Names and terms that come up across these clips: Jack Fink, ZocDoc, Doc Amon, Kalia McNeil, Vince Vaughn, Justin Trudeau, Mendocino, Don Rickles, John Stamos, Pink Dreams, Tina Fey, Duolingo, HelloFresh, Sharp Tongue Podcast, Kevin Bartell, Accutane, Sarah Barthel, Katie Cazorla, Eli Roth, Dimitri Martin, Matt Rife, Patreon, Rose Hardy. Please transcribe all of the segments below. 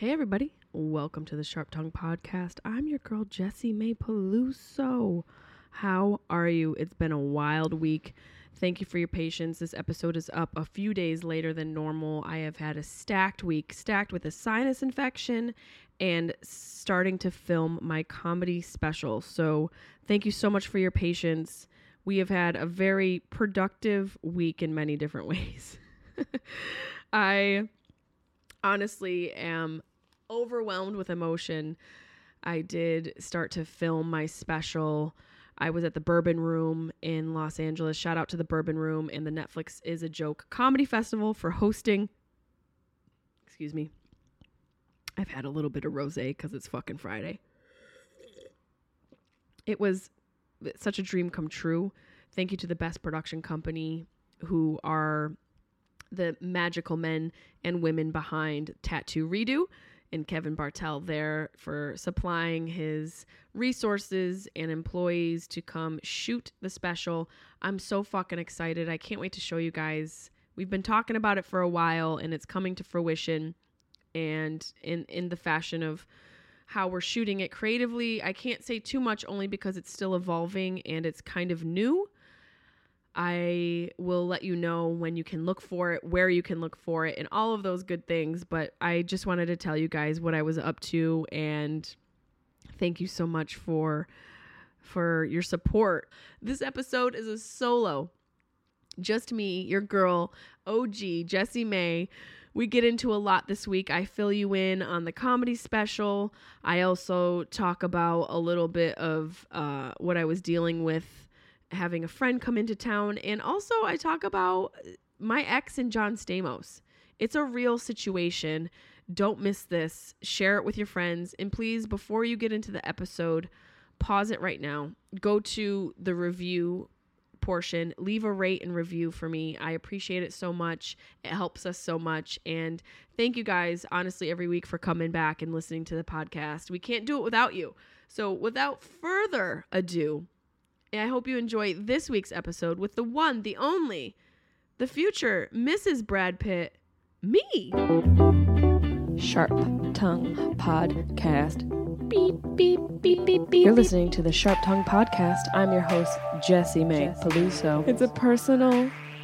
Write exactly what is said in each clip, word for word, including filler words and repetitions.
Hey everybody, welcome to the Sharp Tongue Podcast. I'm your girl Jessie Mae Peluso. How are you? It's been a wild week. Thank you for your patience. This episode is up a few days later than normal. I have had a stacked week, stacked with a sinus infection and starting to film my comedy special. So thank you so much for your patience. We have had a very productive week in many different ways. I honestly am overwhelmed with emotion. I did start to film my special. I was at the Bourbon Room in Los Angeles. Shout out to the Bourbon Room and the Netflix is a Joke Comedy Festival for hosting. Excuse me. I've had a little bit of rosé because it's fucking Friday. It was such a dream come true. Thank you to the Best Production Company, who are the magical men and women behind Tattoo Redo, and Kevin Bartell there for supplying his resources and employees to come shoot the special. I'm so fucking excited. I can't wait to show you guys. We've been talking about it for a while and it's coming to fruition, and in, in the fashion of how we're shooting it creatively. I can't say too much only because it's still evolving and it's kind of new. I will let you know when you can look for it, where you can look for it, and all of those good things. But I just wanted to tell you guys what I was up to, and thank you so much for for your support. This episode is a solo. Just me, your girl, O G, Jessie Mae. We get into a lot this week. I fill you in on the comedy special. I also talk about a little bit of uh, what I was dealing with having a friend come into town. And also I talk about my ex and John Stamos. It's a real situation. Don't miss this. Share it with your friends. And please, before you get into the episode, pause it right now. Go to the review portion. Leave a rate and review for me. I appreciate it so much. It helps us so much. And thank you guys, honestly, every week for coming back and listening to the podcast. We can't do it without you. So without further ado, I hope you enjoy this week's episode with the one, the only, the future Missus Brad Pitt, me. Sharp Tongue Podcast. Beep, beep, beep, beep, beep. You're listening to the Sharp Tongue Podcast. I'm your host, Jessie Mae Peluso. It's a personal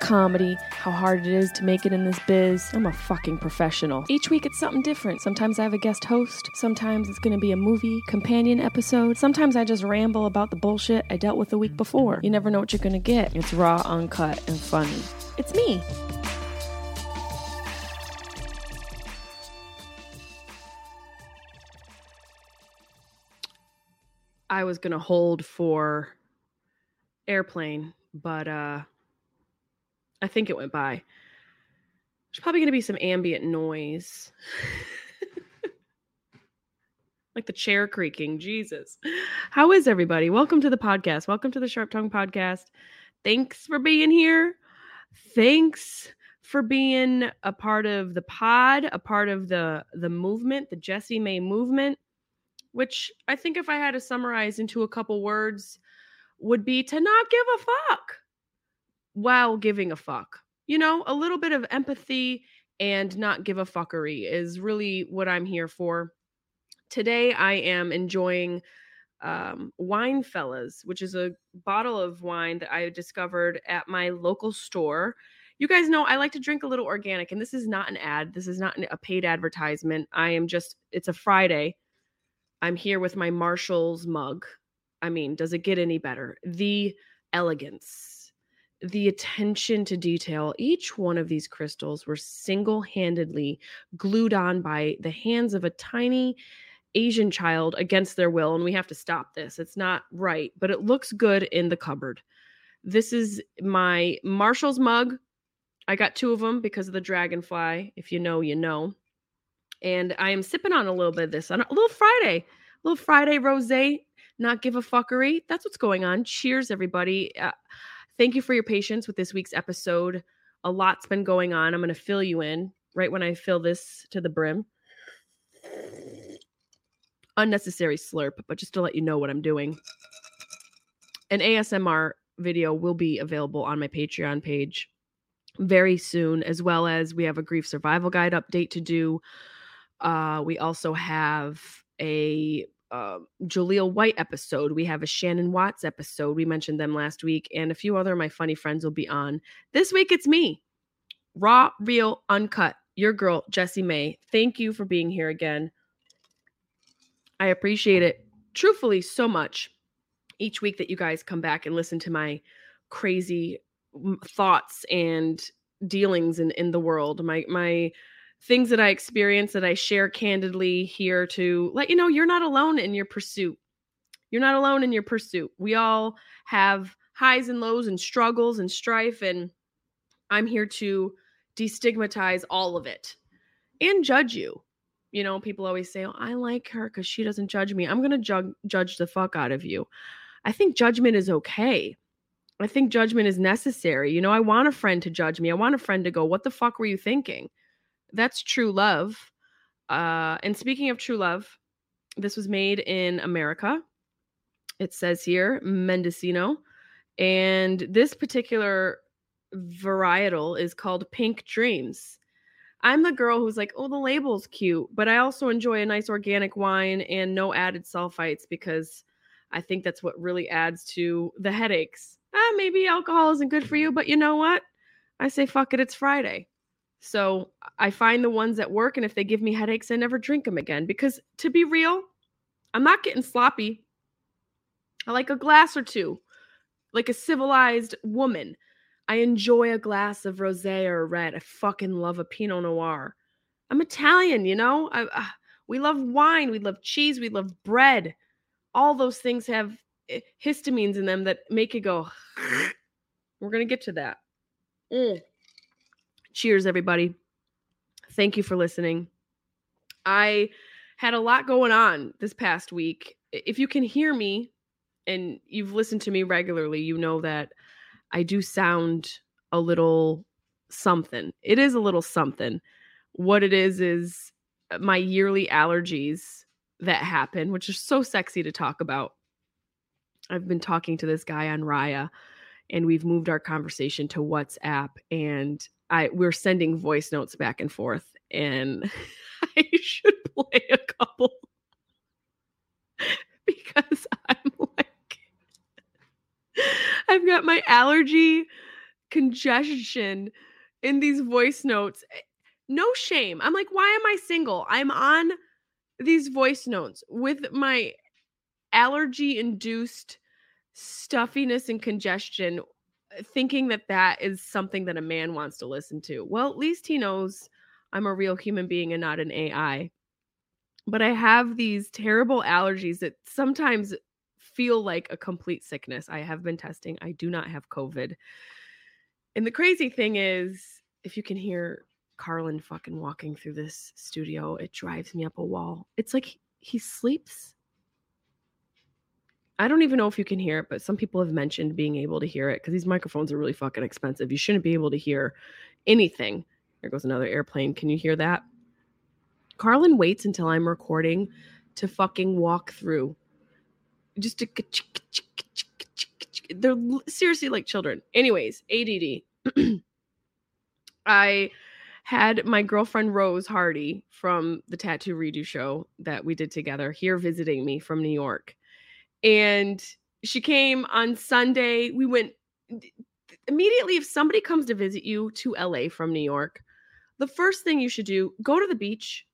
comedy, how hard it is to make it in this biz. I'm a fucking professional. Each week it's something different. Sometimes I have a guest host. Sometimes it's going to be a movie companion episode. Sometimes I just ramble about the bullshit I dealt with the week before. You never know what you're going to get. It's raw, uncut, and funny. It's me. I was going to hold for airplane, but uh I think it went by. There's probably going to be some ambient noise. Like the chair creaking. Jesus. How is everybody? Welcome to the podcast. Welcome to the Sharp Tongue Podcast. Thanks for being here. Thanks for being a part of the pod, a part of the, the movement, the Jessie Mae movement, which I think if I had to summarize into a couple words would be to not give a fuck. While giving a fuck, you know, a little bit of empathy and not give a fuckery is really what I'm here for. Today, I am enjoying um, Wine Fellas, which is a bottle of wine that I discovered at my local store. You guys know I like to drink a little organic, and this is not an ad. This is not an, a paid advertisement. I am just, it's a Friday. I'm here with my Marshall's mug. I mean, does it get any better? The elegance, the attention to detail. Each one of these crystals were single-handedly glued on by the hands of a tiny Asian child against their will, and we have to stop this. It's not right, but it looks good in the cupboard. This is my Marshall's mug. I got two of them because of the dragonfly. If you know, you know. And I am sipping on a little bit of this on a little Friday, a little Friday rosé. Not give a fuckery. That's what's going on. Cheers, everybody. Uh, thank you for your patience with this week's episode. A lot's been going on. I'm going to fill you in right when I fill this to the brim. Unnecessary slurp, but just to let you know what I'm doing. An A S M R video will be available on my Patreon page very soon, as well as we have a grief survival guide update to do. Uh, we also have a... Uh, Jaleel White episode. We have a Shannon Watts episode. We mentioned them last week, and a few other of my funny friends will be on. This week, it's me. Raw, real, uncut. Your girl, Jessie Mae. Thank you for being here again. I appreciate it truthfully so much each week that you guys come back and listen to my crazy thoughts and dealings in, in the world. My, my, things that I experience that I share candidly here to let you know you're not alone in your pursuit. You're not alone in your pursuit. We all have highs and lows and struggles and strife, and I'm here to destigmatize all of it and judge you. You know, people always say, oh, I like her because she doesn't judge me. I'm going to ju- judge the fuck out of you. I think judgment is okay. I think judgment is necessary. You know, I want a friend to judge me. I want a friend to go, what the fuck were you thinking? That's true love. Uh, and speaking of true love, this was made in America. It says here, Mendocino. And this particular varietal is called Pink Dreams. I'm the girl who's like, oh, the label's cute. But I also enjoy a nice organic wine and no added sulfites because I think that's what really adds to the headaches. Ah, maybe alcohol isn't good for you, but you know what? I say, fuck it, it's Friday. So I find the ones that work, and if they give me headaches, I never drink them again. Because to be real, I'm not getting sloppy. I like a glass or two, like a civilized woman. I enjoy a glass of rosé or red. I fucking love a Pinot Noir. I'm Italian, you know? I, uh, we love wine. We love cheese. We love bread. All those things have histamines in them that make you go, we're going to get to that. Mm. Cheers, everybody. Thank you for listening. I had a lot going on this past week. If you can hear me and you've listened to me regularly, you know that I do sound a little something. It is a little something. What it is is my yearly allergies that happen, which is so sexy to talk about. I've been talking to this guy on Raya, and we've moved our conversation to WhatsApp, and I, we're sending voice notes back and forth, and I should play a couple because I'm like, I've got my allergy congestion in these voice notes. No shame. I'm like, why am I single? I'm on these voice notes with my allergy-induced stuffiness and congestion, thinking that that is something that a man wants to listen to. Well, at least he knows I'm a real human being and not an A I. But I have these terrible allergies that sometimes feel like a complete sickness. I have been testing. I do not have COVID. And the crazy thing is, if you can hear Carlin fucking walking through this studio, it drives me up a wall. It's like he sleeps. I don't even know if you can hear it, but some people have mentioned being able to hear it because these microphones are really fucking expensive. You shouldn't be able to hear anything. There goes another airplane. Can you hear that? Carlin waits until I'm recording to fucking walk through. Just to... They're seriously like children. Anyways, A D D. I had my girlfriend Rose Hardy from the Tattoo Redo show that we did together here visiting me from New York. And she came on Sunday. We went immediately. If somebody comes to visit you to L A from New York, the first thing you should do, go to the beach,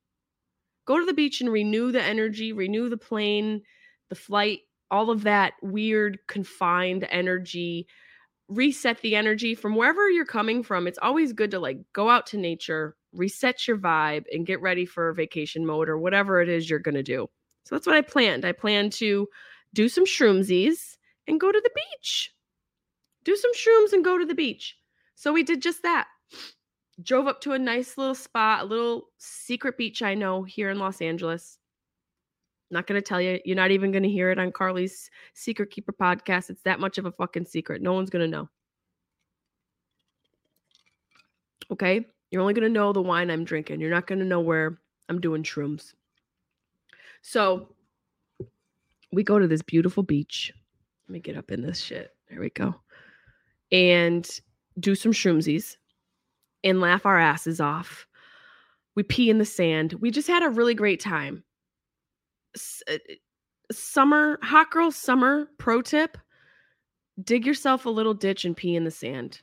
go to the beach and renew the energy, renew the plane, the flight, all of that weird confined energy, reset the energy from wherever you're coming from. It's always good to like go out to nature, reset your vibe and get ready for vacation mode or whatever it is you're going to do. So that's what I planned. I planned to do some shroomsies and go to the beach. Do some shrooms and go to the beach. So we did just that. Drove up to a nice little spot, a little secret beach I know here in Los Angeles. Not going to tell you. You're not even going to hear it on Carly's Secret Keeper podcast. It's that much of a fucking secret. No one's going to know. Okay? You're only going to know the wine I'm drinking. You're not going to know where I'm doing shrooms. So we go to this beautiful beach. Let me get up in this shit. There we go. And do some shroomsies and laugh our asses off. We pee in the sand. We just had a really great time. Summer, hot girl summer pro tip, dig yourself a little ditch and pee in the sand.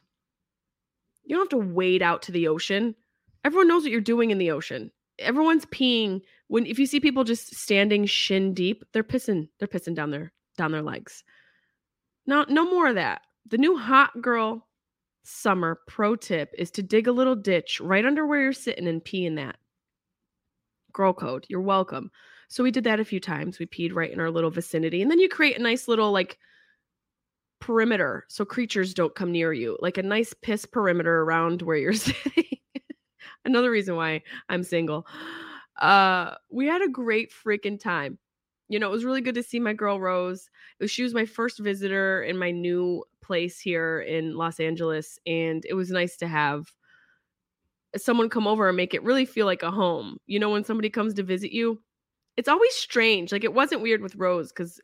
You don't have to wade out to the ocean. Everyone knows what you're doing in the ocean. Everyone's peeing. When if you see people just standing shin deep, they're pissing, they're pissing down their down their legs. No, no more of that. The new hot girl summer pro tip is to dig a little ditch right under where you're sitting and pee in that. Girl code. You're welcome. So we did that a few times. We peed right in our little vicinity. And then you create a nice little like perimeter so creatures don't come near you. Like a nice piss perimeter around where you're sitting. Another reason why I'm single. Uh, we had a great freaking time. You know, it was really good to see my girl Rose. It was, she was my first visitor in my new place here in Los Angeles. And it was nice to have someone come over and make it really feel like a home. You know, when somebody comes to visit you, it's always strange. Like it wasn't weird with Rose because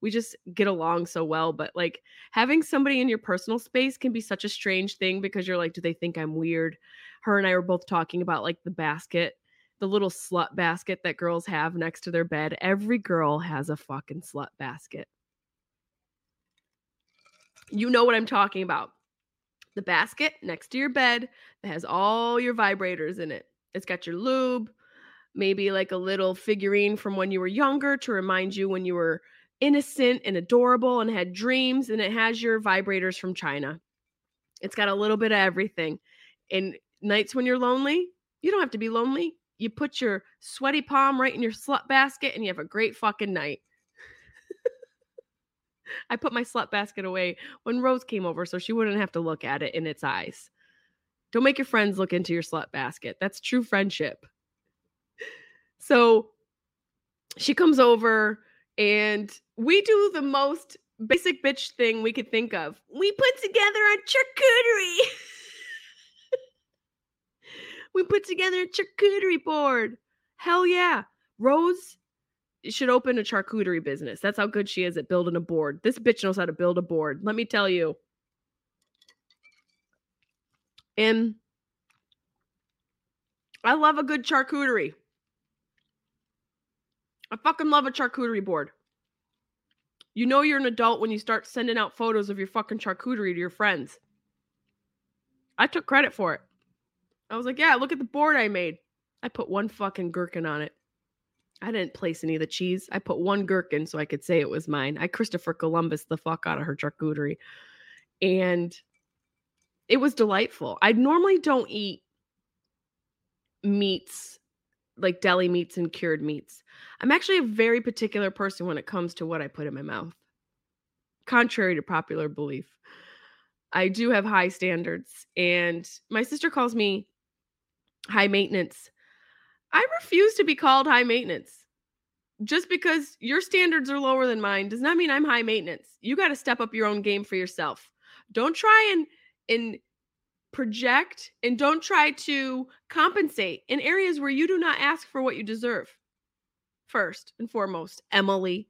we just get along so well. But like having somebody in your personal space can be such a strange thing because you're like, do they think I'm weird? Her and I were both talking about like the basket, the little slut basket that girls have next to their bed. Every girl has a fucking slut basket. You know what I'm talking about. The basket next to your bed that has all your vibrators in it. It's got your lube, maybe like a little figurine from when you were younger to remind you when you were innocent and adorable and had dreams. And it has your vibrators from China. It's got a little bit of everything. And nights when you're lonely, you don't have to be lonely. You put your sweaty palm right in your slut basket and you have a great fucking night. I put my slut basket away when Rose came over so she wouldn't have to look at it in its eyes. Don't make your friends look into your slut basket. That's true friendship. So she comes over and we do the most basic bitch thing we could think of. We put together a charcuterie. We put together a charcuterie board. Hell yeah. Rose should open a charcuterie business. That's how good she is at building a board. This bitch knows how to build a board. Let me tell you. And I love a good charcuterie. I fucking love a charcuterie board. You know you're an adult when you start sending out photos of your fucking charcuterie to your friends. I took credit for it. I was like, yeah, look at the board I made. I put one fucking gherkin on it. I didn't place any of the cheese. I put one gherkin so I could say it was mine. I Christopher Columbus the fuck out of her charcuterie. And it was delightful. I normally don't eat meats, like deli meats and cured meats. I'm actually a very particular person when it comes to what I put in my mouth. Contrary to popular belief, I do have high standards. And my sister calls me high maintenance. I refuse to be called high maintenance. Just because your standards are lower than mine does not mean I'm high maintenance. You got to step up your own game for yourself. Don't try and, and project and don't try to compensate in areas where you do not ask for what you deserve. First and foremost, Emily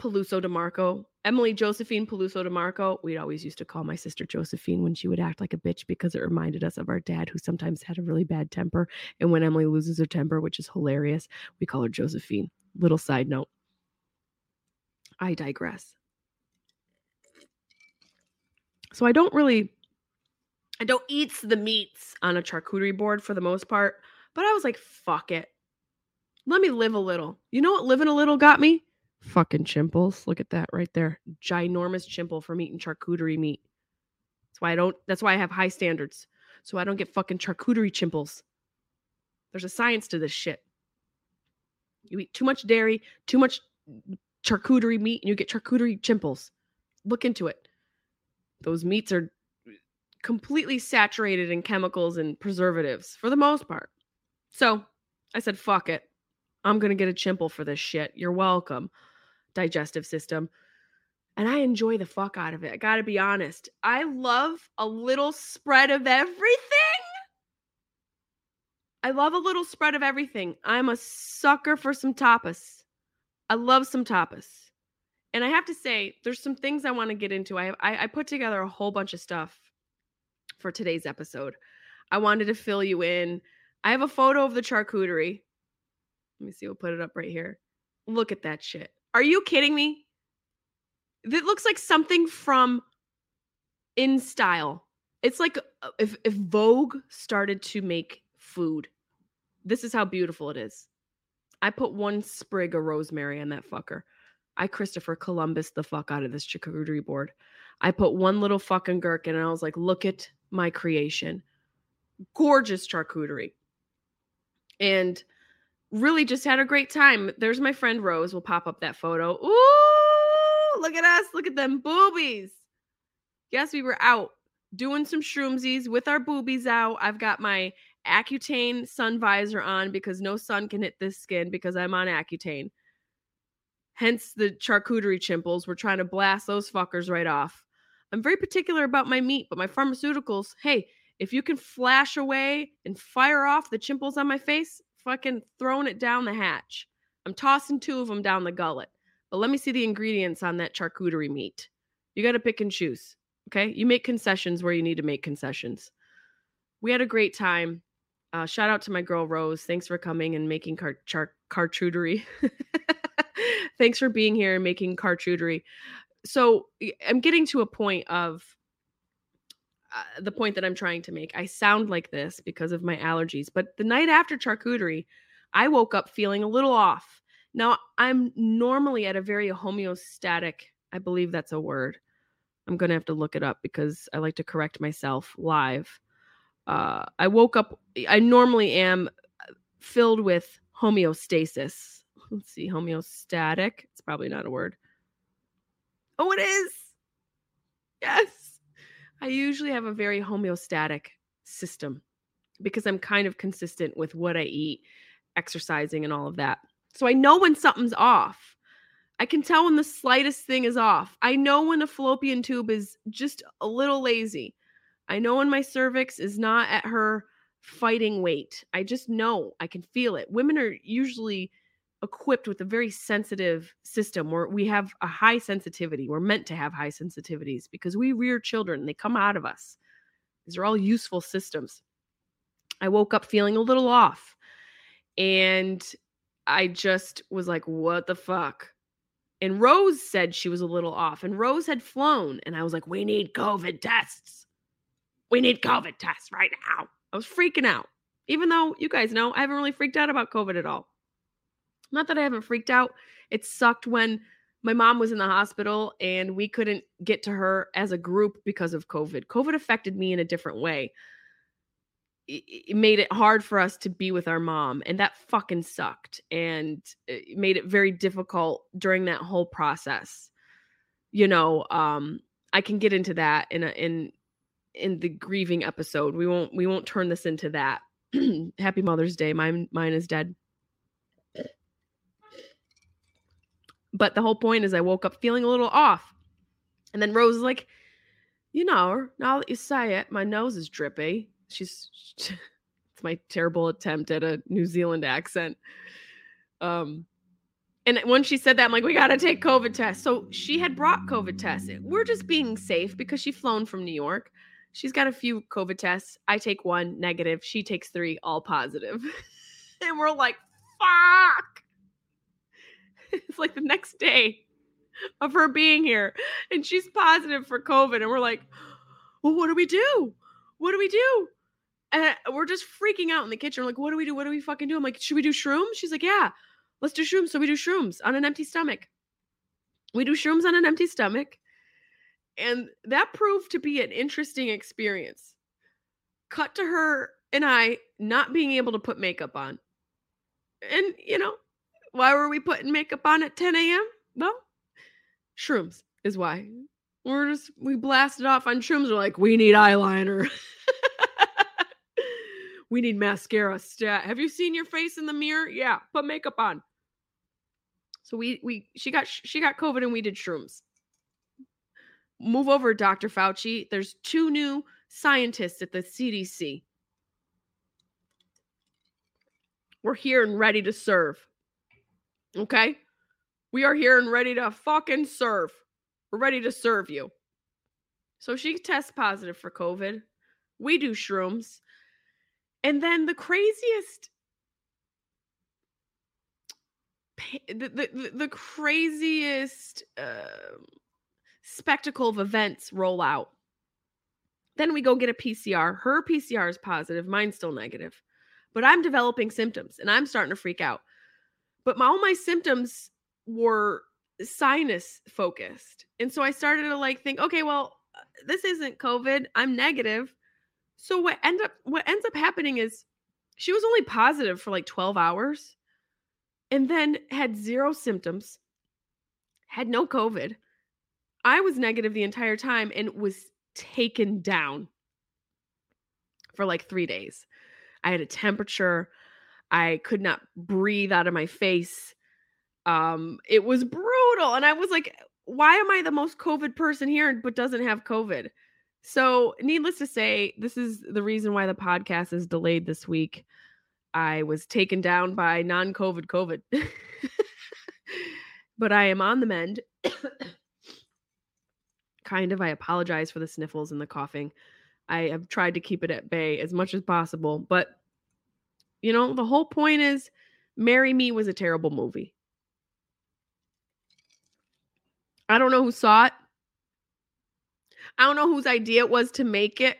Peluso DeMarco, Emily Josephine Peluso DeMarco. We'd always used to call my sister Josephine when she would act like a bitch because it reminded us of our dad, who sometimes had a really bad temper. And when Emily loses her temper, which is hilarious, we call her Josephine. Little side note. I digress. So I don't really, I don't eat the meats on a charcuterie board for the most part, but I was like, fuck it. Let me live a little. You know what living a little got me? Fucking chimples. Look at that right there. Ginormous chimple from eating charcuterie meat. That's why I don't, that's why I have high standards. So I don't get fucking charcuterie chimples. There's a science to this shit. You eat too much dairy, too much charcuterie meat, and you get charcuterie chimples. Look into it. Those meats are completely saturated in chemicals and preservatives for the most part. So I said, fuck it. I'm going to get a chimple for this shit. You're welcome, digestive system. And I enjoy the fuck out of it. I got to be honest. I love a little spread of everything. I love a little spread of everything. I'm a sucker for some tapas. I love some tapas. And I have to say, there's some things I want to get into. I, I I put together a whole bunch of stuff for today's episode. I wanted to fill you in. I have a photo of the charcuterie. Let me see. We'll put it up right here. Look at that shit. Are you kidding me? That looks like something from In Style. It's like if, if Vogue started to make food. This is how beautiful it is. I put one sprig of rosemary on that fucker. I Christopher Columbus the fuck out of this charcuterie board. I put one little fucking gherkin and I was like, look at my creation. Gorgeous charcuterie. And really just had a great time. There's my friend Rose. We'll pop up that photo. Ooh, look at us. Look at them boobies. Yes, we were out doing some shroomsies with our boobies out. I've got my Accutane sun visor on because no sun can hit this skin because I'm on Accutane. Hence the charcuterie chimples. We're trying to blast those fuckers right off. I'm very particular about my meat, but my pharmaceuticals, hey, if you can flash away and fire off the chimples on my face, fucking throwing it down the hatch. I'm tossing two of them down the gullet. But let me see the ingredients on that charcuterie meat. You got to pick and choose, okay? You make concessions where you need to make concessions. We had a great time. Uh, shout out to my girl, Rose. Thanks for coming and making car- char- charcuterie. Thanks for being here and making charcuterie. So I'm getting to a point of uh, the point that I'm trying to make. I sound like this because of my allergies, but the night after charcuterie, I woke up feeling a little off. Now I'm normally at a very homeostatic, I believe that's a word. I'm going to have to look it up because I like to correct myself live. Uh, I woke up, I normally am filled with homeostasis. Let's see, homeostatic. It's probably not a word. Oh, it is. Yes. I usually have a very homeostatic system because I'm kind of consistent with what I eat, exercising and all of that. So I know when something's off. I can tell when the slightest thing is off. I know when the fallopian tube is just a little lazy. I know when my cervix is not at her fighting weight. I just know. I can feel it. Women are usually equipped with a very sensitive system where we have a high sensitivity. We're meant to have high sensitivities because we rear children. They come out of us. These are all useful systems. I woke up feeling a little off and I just was like, what the fuck? And Rose said she was a little off and Rose had flown. And I was like, we need COVID tests. We need COVID tests right now. I was freaking out, even though you guys know I haven't really freaked out about COVID at all. Not that I haven't freaked out. It sucked when my mom was in the hospital and we couldn't get to her as a group because of COVID. COVID affected me in a different way. It made it hard for us to be with our mom, and that fucking sucked. And it made it very difficult during that whole process. You know, um, I can get into that in a, in in the grieving episode. We won't we won't turn this into that. Happy Mother's Day. Mine mine is dead. But the whole point is I woke up feeling a little off. And then Rose is like, you know, now that you say it, my nose is drippy. She's, she, it's my terrible attempt at a New Zealand accent. Um, And when she said that, I'm like, we got to take COVID tests. So she had brought COVID tests. We're just being safe because she's flown from New York. She's got a few COVID tests. I take one negative. She takes three, all positive. And we're like, fuck. It's like the next day of her being here. And she's positive for COVID. And we're like, well, what do we do? What do we do? And we're just freaking out in the kitchen. We're like, what do we do? What do we fucking do? I'm like, should we do shrooms? She's like, yeah, let's do shrooms. So we do shrooms on an empty stomach. We do shrooms on an empty stomach. And that proved to be an interesting experience. Cut to her and I not being able to put makeup on. And, you know, why were we putting makeup on at ten a.m.? Well, shrooms is why. We're just, we blasted off on shrooms. We're like, we need eyeliner. We need mascara stat. Have you seen your face in the mirror? Yeah, put makeup on. So we, we, she got, she got COVID and we did shrooms. Move over, Doctor Fauci. There's two new scientists at the C D C. We're here and ready to serve. Okay? We are here and ready to fucking serve. We're ready to serve you. So she tests positive for COVID. We do shrooms. And then the craziest, the, the, the craziest uh, spectacle of events roll out. Then we go get a P C R. Her P C R is positive. Mine's still negative. But I'm developing symptoms and I'm starting to freak out. But my, all my symptoms were sinus focused. And so I started to like think, okay, well, this isn't COVID. I'm negative. So what end up what ends up happening is she was only positive for like twelve hours and then had zero symptoms, had no COVID. I was negative the entire time and was taken down for like three days. I had a temperature. I could not breathe out of my face. Um, it was brutal. And I was like, why am I the most COVID person here but doesn't have COVID? So needless to say, this is the reason why the podcast is delayed this week. I was taken down by non-COVID COVID. But I am on the mend. Kind of. I apologize for the sniffles and the coughing. I have tried to keep it at bay as much as possible. But, you know, the whole point is Marry Me was a terrible movie. I don't know who saw it. I don't know whose idea it was to make it.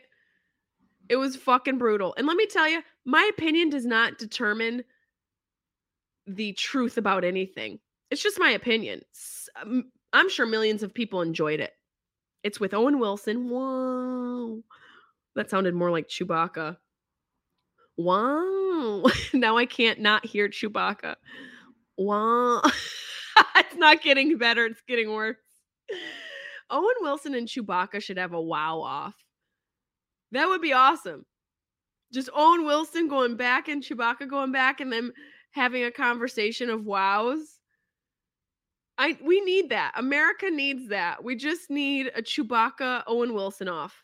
It was fucking brutal. And let me tell you, my opinion does not determine the truth about anything. It's just my opinion. I'm sure millions of people enjoyed it. It's with Owen Wilson. Whoa. That sounded more like Chewbacca. Wow. Now I can't not hear Chewbacca. Wow. It's not getting better. It's getting worse. Owen Wilson and Chewbacca should have a wow off. That would be awesome. Just Owen Wilson going back and Chewbacca going back and them having a conversation of wows. I we need that. America needs that. We just need a Chewbacca Owen Wilson off.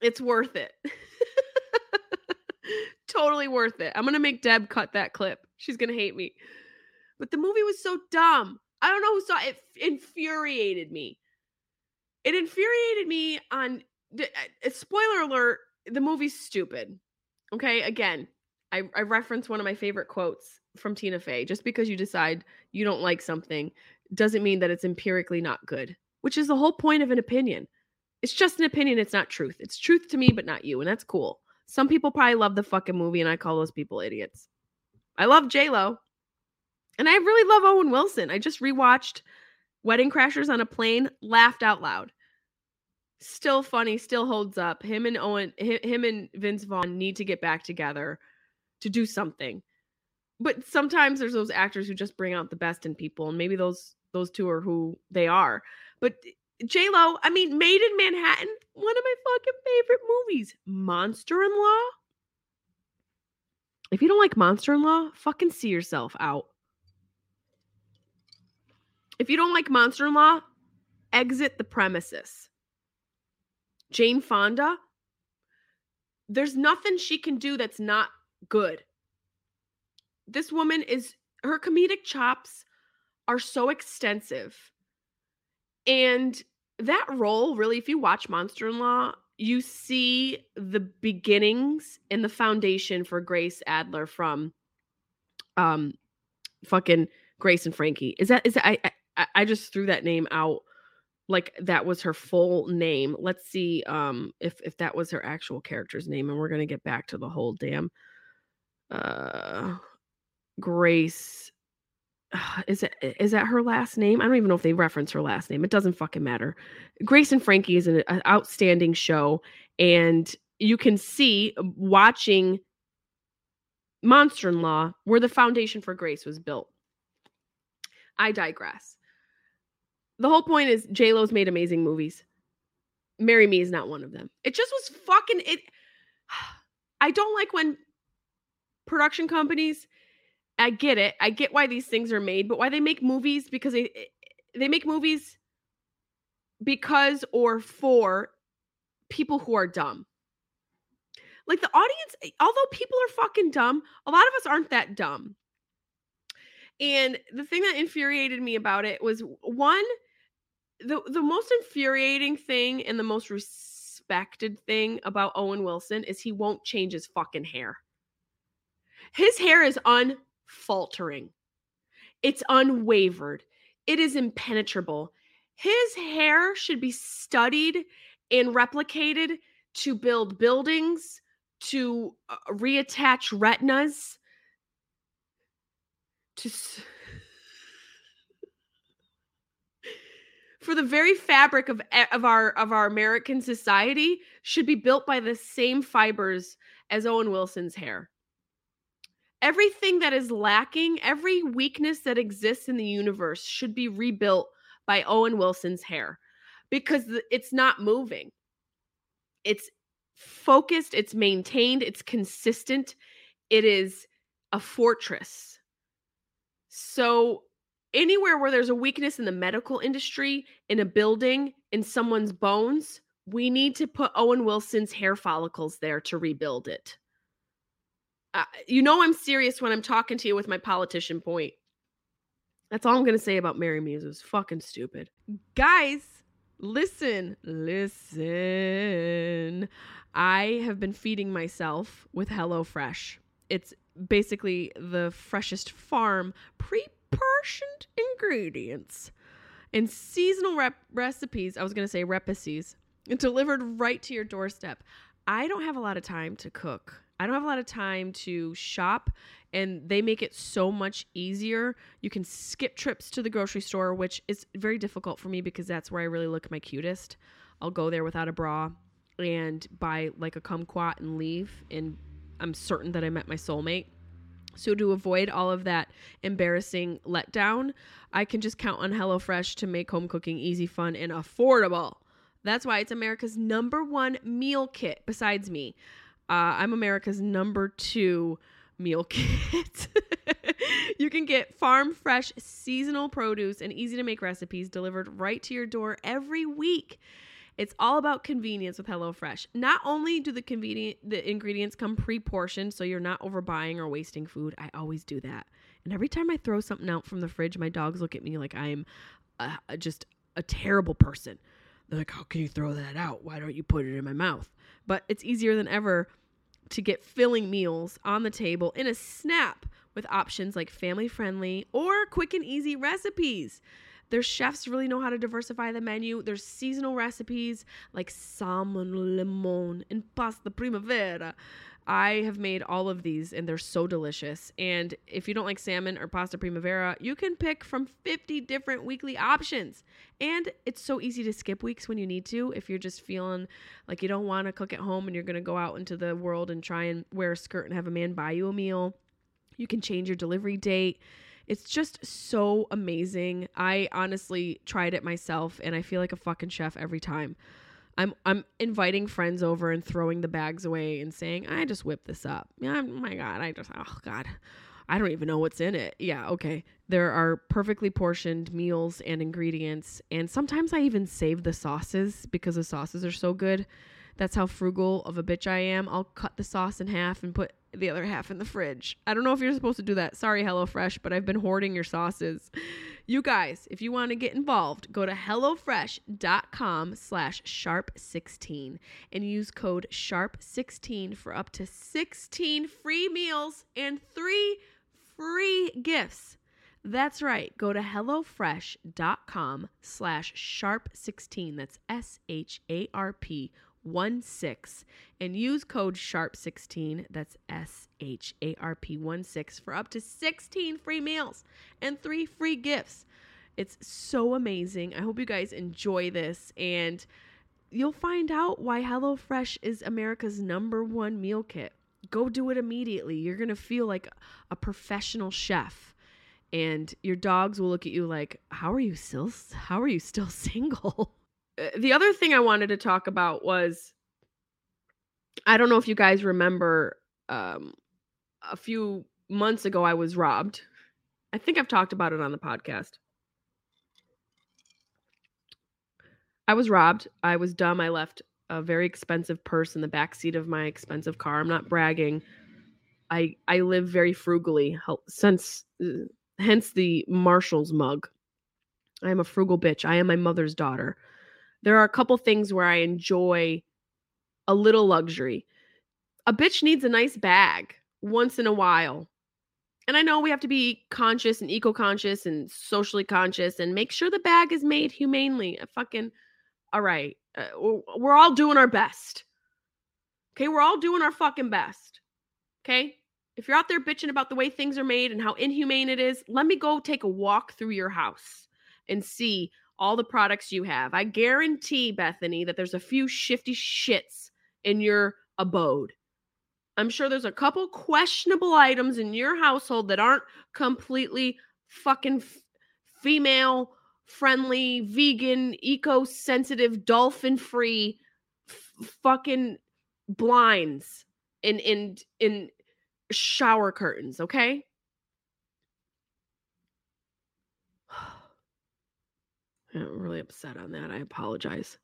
It's worth it. Totally worth it. I'm going to make Deb cut that clip. She's going to hate me. But the movie was so dumb. I don't know who saw it. It infuriated me. It infuriated me on, spoiler alert, the movie's stupid. Okay, again, I, I reference one of my favorite quotes from Tina Fey. Just because you decide you don't like something doesn't mean that it's empirically not good, which is the whole point of an opinion. It's just an opinion. It's not truth. It's truth to me, but not you, and that's cool. Some people probably love the fucking movie, and I call those people idiots. I love J-Lo. And I really love Owen Wilson. I just rewatched Wedding Crashers on a Plane, laughed out loud. Still funny, still holds up. Him and Owen, him and Vince Vaughn need to get back together to do something. But sometimes there's those actors who just bring out the best in people, and maybe those those two are who they are. But J-Lo, I mean, Made in Manhattan, one of my fucking favorite movies. Monster-in-Law? If you don't like Monster-in-Law, fucking see yourself out. If you don't like Monster-in-Law, exit the premises. Jane Fonda, there's nothing she can do that's not good. This woman is her comedic chops are so extensive. And that role, really, if you watch Monster-in-Law, you see the beginnings and the foundation for Grace Adler from um, fucking Grace and Frankie. Is that, is that, I, I, I just threw that name out. Like that was her full name. Let's see um, if, if that was her actual character's name. And we're going to get back to the whole damn uh, Grace. Is it, is that her last name? I don't even know if they reference her last name. It doesn't fucking matter. Grace and Frankie is an, an outstanding show. And you can see watching Monster-in-Law where the foundation for Grace was built. I digress. The whole point is J-Lo's made amazing movies. Marry Me is not one of them. It just was fucking... it. I don't like when production companies... I get it. I get why these things are made, but why they make movies because they they make movies because or for people who are dumb. Like the audience, although people are fucking dumb, a lot of us aren't that dumb. And the thing that infuriated me about it was, one, the, the most infuriating thing and the most respected thing about Owen Wilson is he won't change his fucking hair. His hair is unfaltering. It's unwavered. It is impenetrable. His hair should be studied and replicated to build buildings, to uh, reattach retinas, to s- for the very fabric of of our of our American society should be built by the same fibers as Owen Wilson's hair. Everything that is lacking, every weakness that exists in the universe should be rebuilt by Owen Wilson's hair because it's not moving. It's focused, it's maintained, it's consistent. It is a fortress. So anywhere where there's a weakness in the medical industry, in a building, in someone's bones, we need to put Owen Wilson's hair follicles there to rebuild it. Uh, you know I'm serious when I'm talking to you with my politician point. That's all I'm going to say about Marry Me is it was fucking stupid. Guys, listen, listen. I have been feeding myself with HelloFresh. It's basically the freshest farm pre-portioned ingredients and seasonal rep- recipes. I was going to say recipes delivered right to your doorstep. I don't have a lot of time to cook. I don't have a lot of time to shop, and they make it so much easier. You can skip trips to the grocery store, which is very difficult for me because that's where I really look my cutest. I'll go there without a bra and buy like a kumquat and leave, and I'm certain that I met my soulmate. So to avoid all of that embarrassing letdown, I can just count on HelloFresh to make home cooking easy, fun, and affordable. That's why it's America's number one meal kit besides me. Uh, I'm America's number two meal kit. You can get farm fresh seasonal produce and easy to make recipes delivered right to your door every week. It's all about convenience with HelloFresh. Not only do the convenient the ingredients come pre-portioned, so you're not overbuying or wasting food. I always do that. And every time I throw something out from the fridge, my dogs look at me like I'm uh, just a terrible person. They're like, how can you throw that out? Why don't you put it in my mouth? But it's easier than ever to get filling meals on the table in a snap with options like family-friendly or quick and easy recipes. Their chefs really know how to diversify the menu. There's seasonal recipes like salmon limon and pasta primavera. I have made all of these and they're so delicious. And if you don't like salmon or pasta primavera, you can pick from fifty different weekly options. And it's so easy to skip weeks when you need to. If you're just feeling like you don't want to cook at home and you're going to go out into the world and try and wear a skirt and have a man buy you a meal, you can change your delivery date. It's just so amazing. I honestly tried it myself and I feel like a fucking chef every time. I'm I'm inviting friends over and throwing the bags away and saying, I just whipped this up. Yeah, oh my God, I just, oh God, I don't even know what's in it. Yeah, okay. There are perfectly portioned meals and ingredients. And sometimes I even save the sauces because the sauces are so good That's how frugal of a bitch I am. I'll cut the sauce in half and put the other half in the fridge. I don't know if you're supposed to do that. Sorry, HelloFresh, but I've been hoarding your sauces. You guys, if you want to get involved, go to HelloFresh.com slash sharp sixteen and use code sharp sixteen for up to sixteen free meals and three free gifts. That's right. Go to HelloFresh.com slash sharp sixteen. That's S H A R P one six and use code sharp sixteen, that's S H A R P one six, for up to sixteen free meals and three free gifts. It's so amazing. I hope you guys enjoy this, and you'll find out why HelloFresh is America's number one meal kit. Go do it immediately. You're going to feel like a professional chef, and your dogs will look at you like, how are you still, how are you still single? The other thing I wanted to talk about was, I don't know if you guys remember, um, a few months ago I was robbed. I think I've talked about it on the podcast. I was robbed. I was dumb. I left a very expensive purse in the backseat of my expensive car. I'm not bragging. I I live very frugally, since hence the Marshall's mug. I am a frugal bitch. I am my mother's daughter. There are a couple things where I enjoy a little luxury. A bitch needs a nice bag once in a while. And I know we have to be conscious and eco-conscious and socially conscious and make sure the bag is made humanely. I fucking, all right. Uh, we're all doing our best. Okay? We're all doing our fucking best. Okay? If you're out there bitching about the way things are made and how inhumane it is, let me go take a walk through your house and see all the products you have. I guarantee, Bethany, that there's a few shifty shits in your abode. I'm sure there's a couple questionable items in your household that aren't completely fucking f- female friendly, vegan, eco-sensitive, dolphin-free f- fucking blinds and and and shower curtains, okay? I'm really upset on that. I apologize.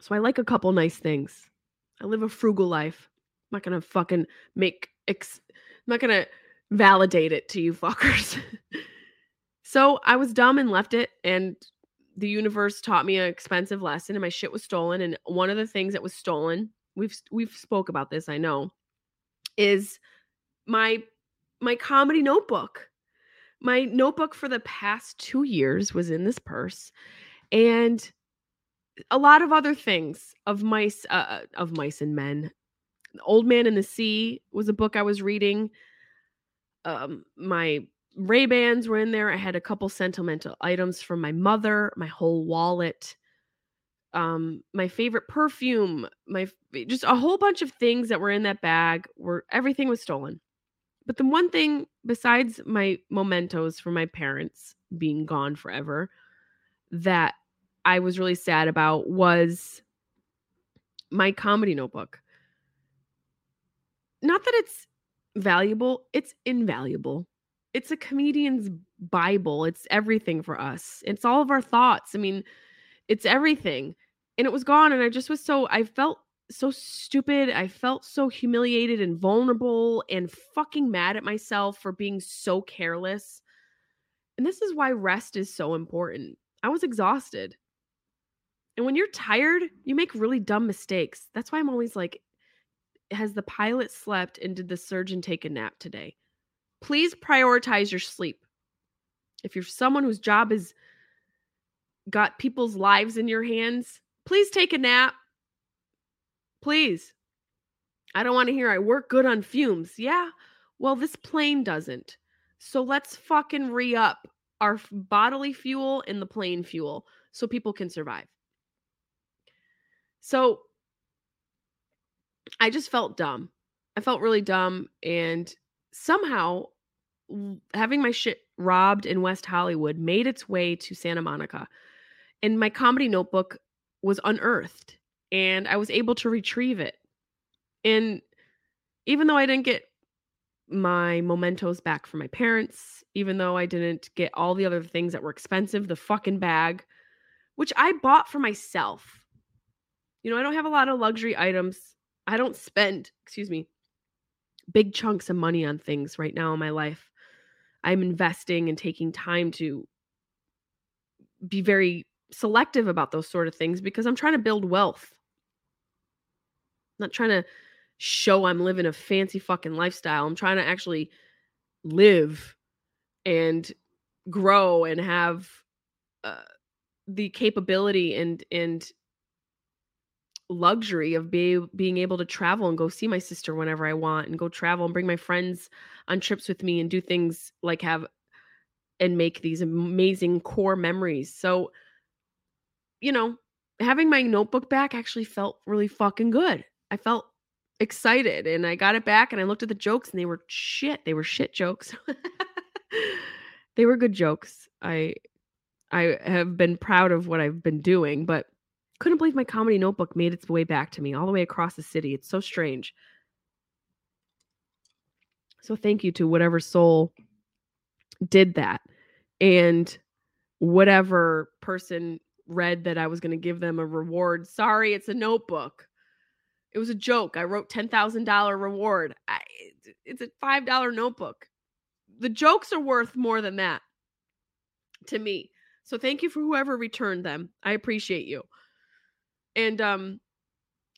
So I like a couple nice things. I live a frugal life. I'm not going to fucking make, ex- I'm not going to validate it to you fuckers. So I was dumb and left it. And the universe taught me an expensive lesson, and my shit was stolen. And one of the things that was stolen, we've, we've spoke about this, I know, is my, my comedy notebook. My notebook for the past two years was in this purse, and a lot of other things of mice, uh, of mice and men. The Old Man and the Sea was a book I was reading. Um, my Ray-Bans were in there. I had a couple sentimental items from my mother, my whole wallet, um, my favorite perfume, my just a whole bunch of things that were in that bag. Were everything was stolen. But the one thing, besides my mementos from my parents being gone forever, that I was really sad about was my comedy notebook. Not that it's valuable, it's invaluable. It's a comedian's Bible. It's everything for us. It's all of our thoughts. I mean, it's everything. And it was gone, and I just was so, I felt so stupid. I felt so humiliated and vulnerable and fucking mad at myself for being so careless. And this is why rest is so important. I was exhausted. And when you're tired, you make really dumb mistakes. That's why I'm always like, has the pilot slept and did the surgeon take a nap today? Please prioritize your sleep. If you're someone whose job is got people's lives in your hands, please take a nap. Please. I don't want to hear I work good on fumes. Yeah, well, this plane doesn't. So let's fucking re-up our bodily fuel and the plane fuel so people can survive. So I just felt dumb. I felt really dumb. And somehow having my shit robbed in West Hollywood made its way to Santa Monica. And my comedy notebook was unearthed. And I was able to retrieve it. And even though I didn't get my mementos back from my parents, even though I didn't get all the other things that were expensive, the fucking bag, which I bought for myself. You know, I don't have a lot of luxury items. I don't spend, excuse me, big chunks of money on things right now in my life. I'm investing and taking time to be very selective about those sort of things because I'm trying to build wealth. I'm not trying to show I'm living a fancy fucking lifestyle. I'm trying to actually live and grow and have uh, the capability and and luxury of be, being able to travel and go see my sister whenever I want and go travel and bring my friends on trips with me and do things like have and make these amazing core memories. So, you know, having my notebook back actually felt really fucking good. I felt excited and I got it back and I looked at the jokes and they were shit. They were shit jokes. They were good jokes. I I have been proud of what I've been doing, but couldn't believe my comedy notebook made its way back to me all the way across the city. It's so strange. So thank you to whatever soul did that and whatever person read that I was going to give them a reward. Sorry, it's a notebook. It was a joke. I wrote ten thousand dollars reward. I, it's a five dollars notebook. The jokes are worth more than that to me. So thank you for whoever returned them. I appreciate you. And um,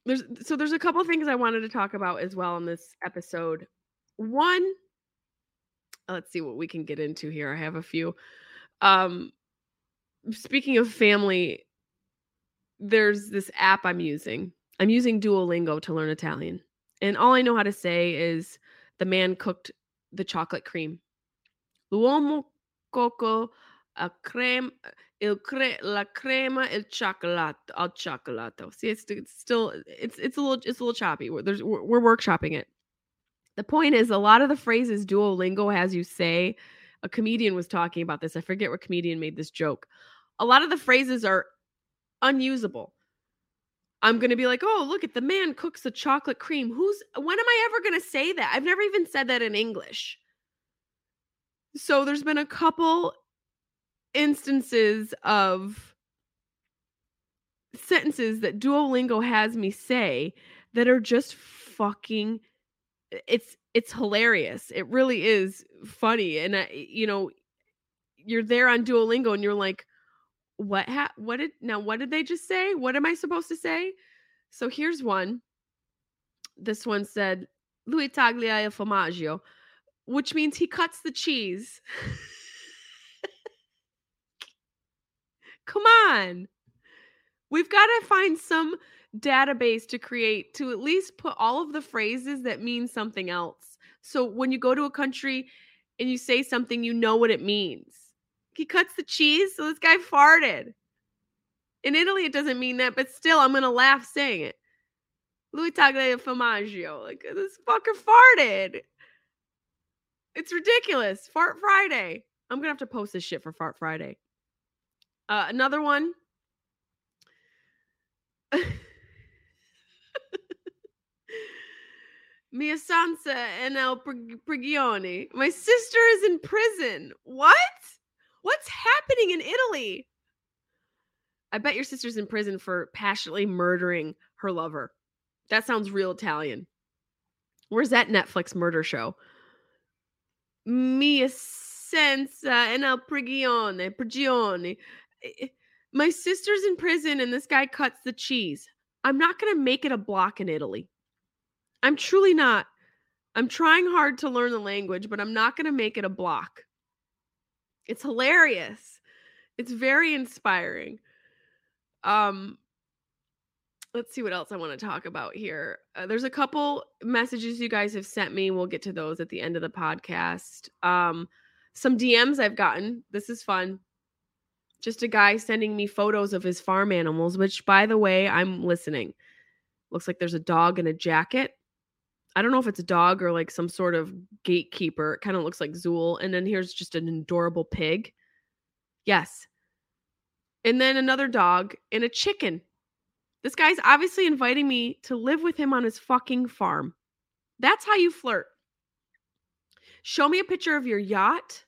there's so there's a couple of things I wanted to talk about as well in this episode. One, let's see what we can get into here. I have a few. Um, speaking of family, there's this app I'm using. I'm using Duolingo to learn Italian. And all I know how to say is the man cooked the chocolate cream. L'uomo coco a creme, il cre- la crema, il cioccolato, al cioccolato. See, it's, it's still, it's it's a little it's a little choppy. We're, there's, we're, we're workshopping it. The point is, a lot of the phrases Duolingo has you say, a comedian was talking about this. I forget what comedian made this joke. A lot of the phrases are unusable. I'm going to be like, oh, look at the man cooks a chocolate cream. Who's, when am I ever going to say that? I've never even said that in English. So there's been a couple instances of sentences that Duolingo has me say that are just fucking, it's, it's hilarious. It really is funny. And I, you know, you're there on Duolingo and you're like, What ha- What did now? What did they just say? What am I supposed to say? So here's one. This one said, "Lui taglia il formaggio," which means he cuts the cheese. Come on, we've got to find some database to create to at least put all of the phrases that mean something else. So when you go to a country and you say something, you know what it means. He cuts the cheese, so this guy farted. In Italy, it doesn't mean that, but still, I'm going to laugh saying it. Lui taglia il formaggio. Like, this fucker farted. It's ridiculous. Fart Friday. I'm going to have to post this shit for Fart Friday. Uh, another one. Mia sansa è nel prigione. My sister is in prison. What? What's happening in Italy? I bet your sister's in prison for passionately murdering her lover. That sounds real Italian. Where's that Netflix murder show? Mia senza in al prigione, prigione. My sister's in prison and this guy cuts the cheese. I'm not going to make it a block in Italy. I'm truly not. I'm trying hard to learn the language, but I'm not going to make it a block. It's hilarious. It's very inspiring. Um, let's see what else I want to talk about here. Uh, there's a couple messages you guys have sent me. We'll get to those at the end of the podcast. Um, some D Ms I've gotten. This is fun. Just a guy sending me photos of his farm animals, which, by the way, I'm listening. Looks like there's a dog in a jacket. I don't know if it's a dog or like some sort of gatekeeper. It kind of looks like Zool. And then here's just an adorable pig. Yes. And then another dog and a chicken. This guy's obviously inviting me to live with him on his fucking farm. That's how you flirt. Show me a picture of your yacht,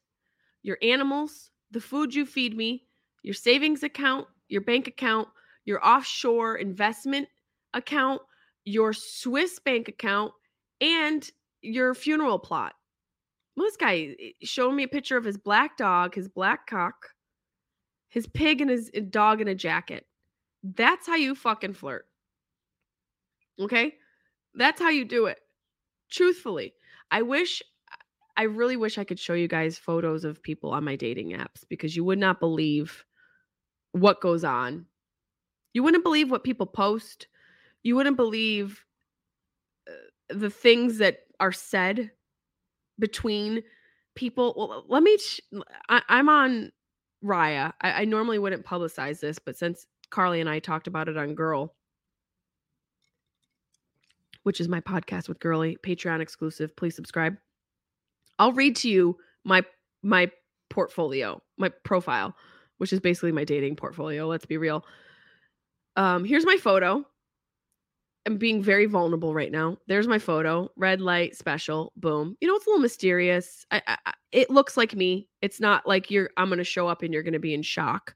your animals, the food you feed me, your savings account, your bank account, your offshore investment, account, your Swiss bank account, and your funeral plot. Well, this guy showed me a picture of his black dog, his black cock, his pig, and his dog in a jacket. That's how you fucking flirt. Okay? That's how you do it. Truthfully. I wish, I really wish I could show you guys photos of people on my dating apps, because you would not believe what goes on. You wouldn't believe what people post. You wouldn't believe the things that are said between people. Well, let me, sh- I- I'm on Raya. I-, I normally wouldn't publicize this, but since Carly and I talked about it on Girl, which is my podcast with Girly, Patreon exclusive. Please subscribe. I'll read to you my my portfolio, my profile, which is basically my dating portfolio. Let's be real. Um, here's my photo. I'm being very vulnerable right now. There's my photo. Red light, special, boom. You know, it's a little mysterious. I, I, it looks like me. It's not like you're. I'm going to show up and you're going to be in shock.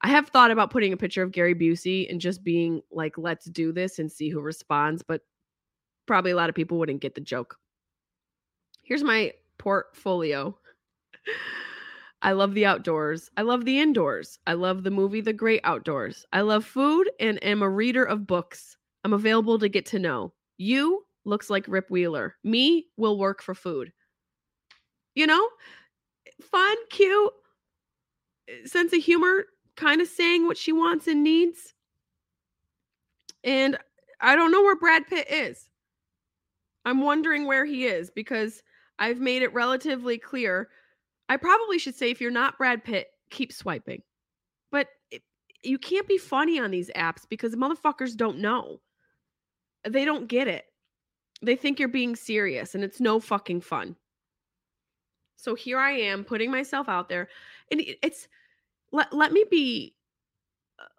I have thought about putting a picture of Gary Busey and just being like, let's do this and see who responds. But probably a lot of people wouldn't get the joke. Here's my portfolio. I love the outdoors. I love the indoors. I love the movie The Great Outdoors. I love food and am a reader of books. I'm available to get to know. You looks like Rip Wheeler. Me will work for food. You know, fun, cute, sense of humor, kind of saying what she wants and needs. And I don't know where Brad Pitt is. I'm wondering where he is, because I've made it relatively clear. I probably should say, if you're not Brad Pitt, keep swiping. But it, you can't be funny on these apps, because motherfuckers don't know. They don't get it. They think you're being serious, and it's no fucking fun. So here I am putting myself out there, and it, it's let, let me be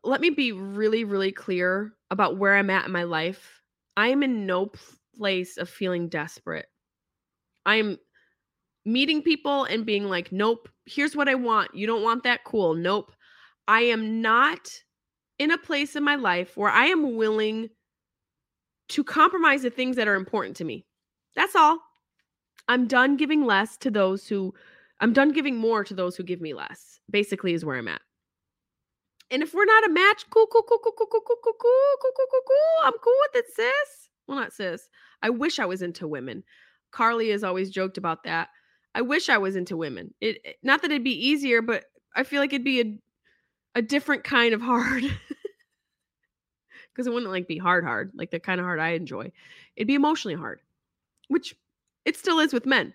let me be really, really clear about where I'm at in my life. I am in no place of feeling desperate. I'm meeting people and being like, nope, here's what I want. You don't want that? Cool. Nope. I am not in a place in my life where I am willing to compromise the things that are important to me. That's all. I'm done giving less to those who, I'm done giving more to those who give me less, basically is where I'm at. And if we're not a match, cool, cool, cool, cool, cool, cool, cool, cool, cool, cool, cool, cool, cool. I'm cool with it, sis. Well, not sis. I wish I was into women. Carly has always joked about that. I wish I was into women. It, it not that it'd be easier, but I feel like it'd be a a different kind of hard. Because it wouldn't like be hard hard, like the kind of hard I enjoy. It'd be emotionally hard, which it still is with men.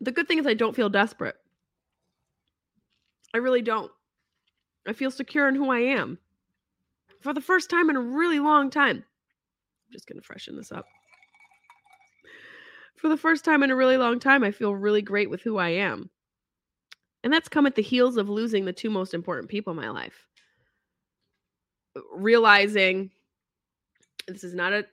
The good thing is I don't feel desperate. I really don't. I feel secure in who I am. For the first time in a really long time. I'm just going to freshen this up. For the first time in a really long time, I feel really great with who I am. And that's come at the heels of losing the two most important people in my life. Realizing this is not a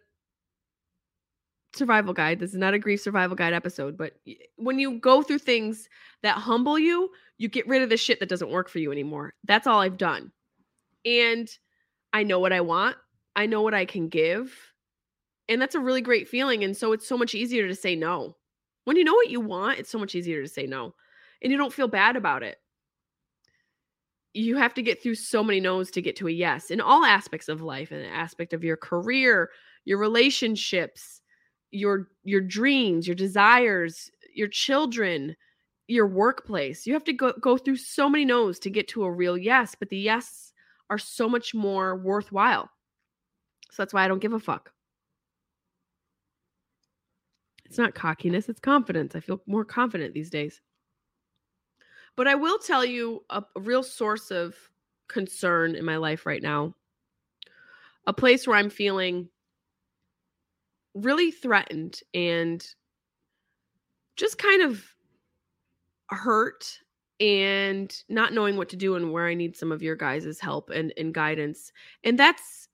survival guide. This is not a grief survival guide episode. But when you go through things that humble you, you get rid of the shit that doesn't work for you anymore. That's all I've done. And I know what I want. I know what I can give. And that's a really great feeling. And so it's so much easier to say no. When you know what you want, it's so much easier to say no. And you don't feel bad about it. You have to get through so many no's to get to a yes in all aspects of life, in the aspect of your career, your relationships, your your dreams, your desires, your children, your workplace. You have to go, go through so many no's to get to a real yes, but the yes are so much more worthwhile. So that's why I don't give a fuck. It's not cockiness, it's confidence. I feel more confident these days. But I will tell you a, a real source of concern in my life right now. A place where I'm feeling really threatened and just kind of hurt and not knowing what to do, and where I need some of your guys' help and, and guidance. And that's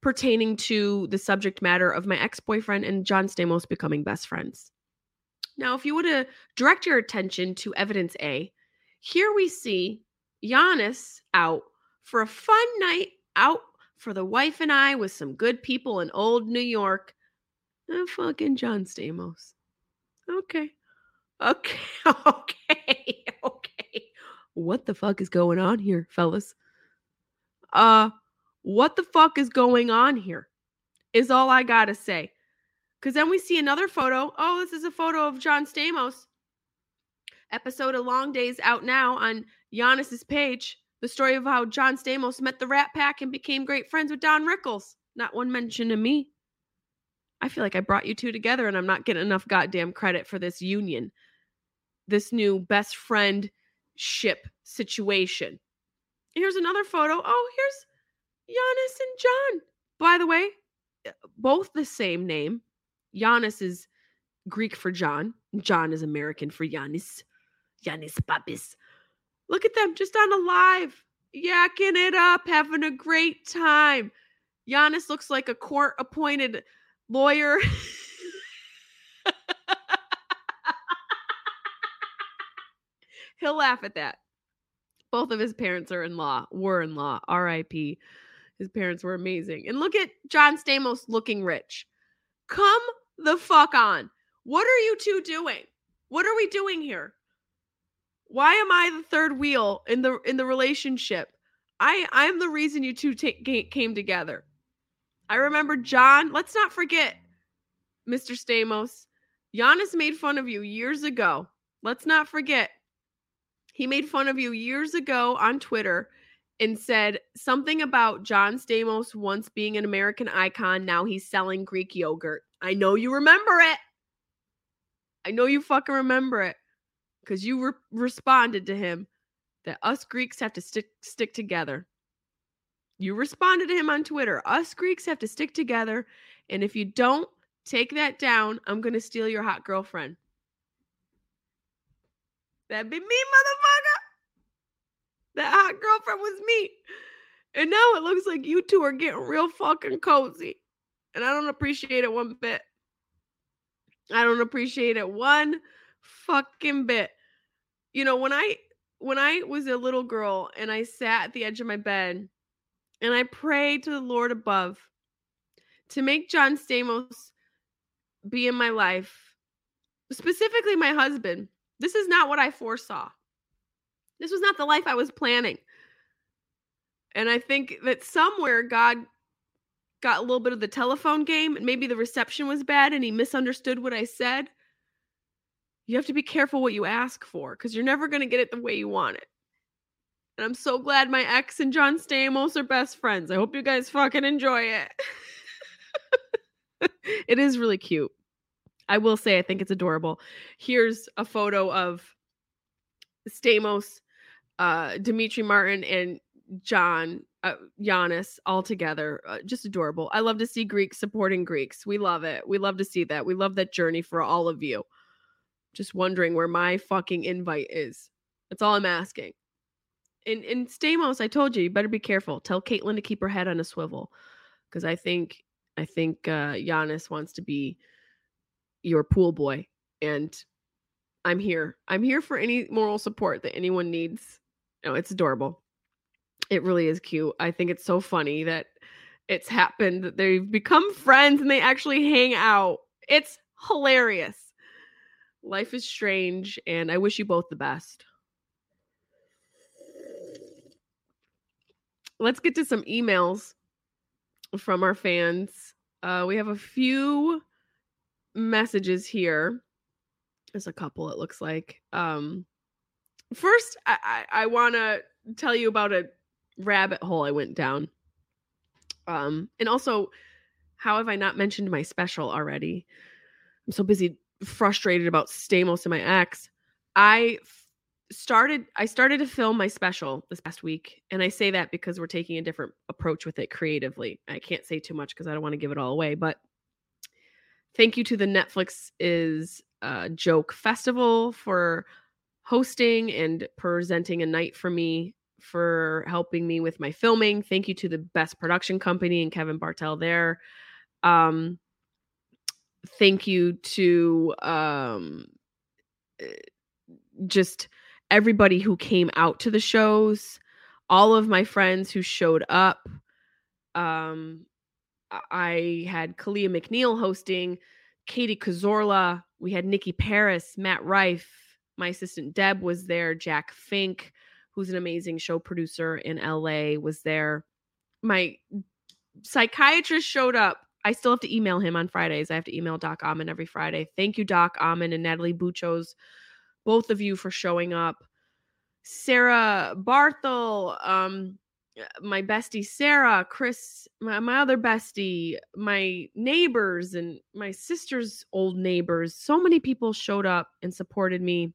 pertaining to the subject matter of my ex-boyfriend and John Stamos becoming best friends. Now, if you were to direct your attention to evidence A, here we see Yiannis out for a fun night out for the wife and I with some good people in old New York. Oh, fucking John Stamos. Okay. Okay. Okay. Okay. What the fuck is going on here, fellas? Uh, what the fuck is going on here is all I gotta say. Because then we see another photo. Oh, this is a photo of John Stamos. Episode of Long Days out now on Yiannis' page. The story of how John Stamos met the Rat Pack and became great friends with Don Rickles. Not one mention of me. I feel like I brought you two together and I'm not getting enough goddamn credit for this union. This new best friendship situation. And here's another photo. Oh, here's Yiannis and John. By the way, both the same name. Yiannis is Greek for John. John is American for Yiannis. Yiannis Pappis. Look at them, just on a live, yakking it up, having a great time. Yiannis looks like a court-appointed lawyer. He'll laugh at that. Both of his parents are in law, were in law, R I P. His parents were amazing. And look at John Stamos looking rich. Come the fuck on. What are you two doing? What are we doing here? Why am I the third wheel in the in the relationship? I I'm the reason you two t- came together. I remember John. Let's not forget, Mister Stamos. Yiannis made fun of you years ago. Let's not forget. He made fun of you years ago on Twitter and said something about John Stamos once being an American icon. Now he's selling Greek yogurt. I know you remember it. I know you fucking remember it. Because you re- responded to him that us Greeks have to stick stick together. You responded to him on Twitter. Us Greeks have to stick together. And if you don't take that down, I'm going to steal your hot girlfriend. That'd be me, motherfucker. That hot girlfriend was me. And now it looks like you two are getting real fucking cozy. And I don't appreciate it one bit. I don't appreciate it one fucking bit. You know, when I when I was a little girl and I sat at the edge of my bed and I prayed to the Lord above to make John Stamos be in my life, specifically my husband, this is not what I foresaw. This was not the life I was planning. And I think that somewhere God got a little bit of the telephone game and maybe the reception was bad and he misunderstood what I said. You have to be careful what you ask for because you're never going to get it the way you want it. And I'm so glad my ex and John Stamos are best friends. I hope you guys fucking enjoy it. It is really cute. I will say I think it's adorable. Here's a photo of Stamos, uh, Dimitri Martin, and John, uh, Yiannis all together. Uh, just adorable. I love to see Greeks supporting Greeks. We love it. We love to see that. We love that journey for all of you. Just wondering where my fucking invite is. That's all I'm asking. And, and Stamos, I told you, you better be careful. Tell Caitlin to keep her head on a swivel. Because I think I think uh, Yiannis wants to be your pool boy. And I'm here. I'm here for any moral support that anyone needs. No, it's adorable. It really is cute. I think it's so funny that it's happened, that they've become friends and they actually hang out. It's hilarious. Life is strange, and I wish you both the best. Let's get to some emails from our fans. Uh, we have a few messages here. There's a couple, it looks like. Um, first, I, I, I want to tell you about a rabbit hole I went down. Um, and also, how have I not mentioned my special already? I'm so busy frustrated about Stamos and my ex. I f- started I started to film my special this past week, and I say that because we're taking a different approach with it creatively. I can't say too much because I don't want to give it all away, but thank you to the Netflix is a Joke Festival for hosting and presenting a night for me, for helping me with my filming. Thank you to the Best Production Company and Kevin Bartell there. Um Thank you to um, just everybody who came out to the shows, all of my friends who showed up, Um, I had Kalia McNeil hosting, Katie Cazorla. We had Nikki Paris, Matt Rife. My assistant Deb was there. Jack Fink, who's an amazing show producer in L A, was there. My psychiatrist showed up. I still have to email him on Fridays. I have to email Doc Amon every Friday. Thank you, Doc Amon and Natalie Buchos, both of you, for showing up. Sarah Barthel, um, my bestie Sarah, Chris, my, my other bestie, my neighbors and my sister's old neighbors. So many people showed up and supported me.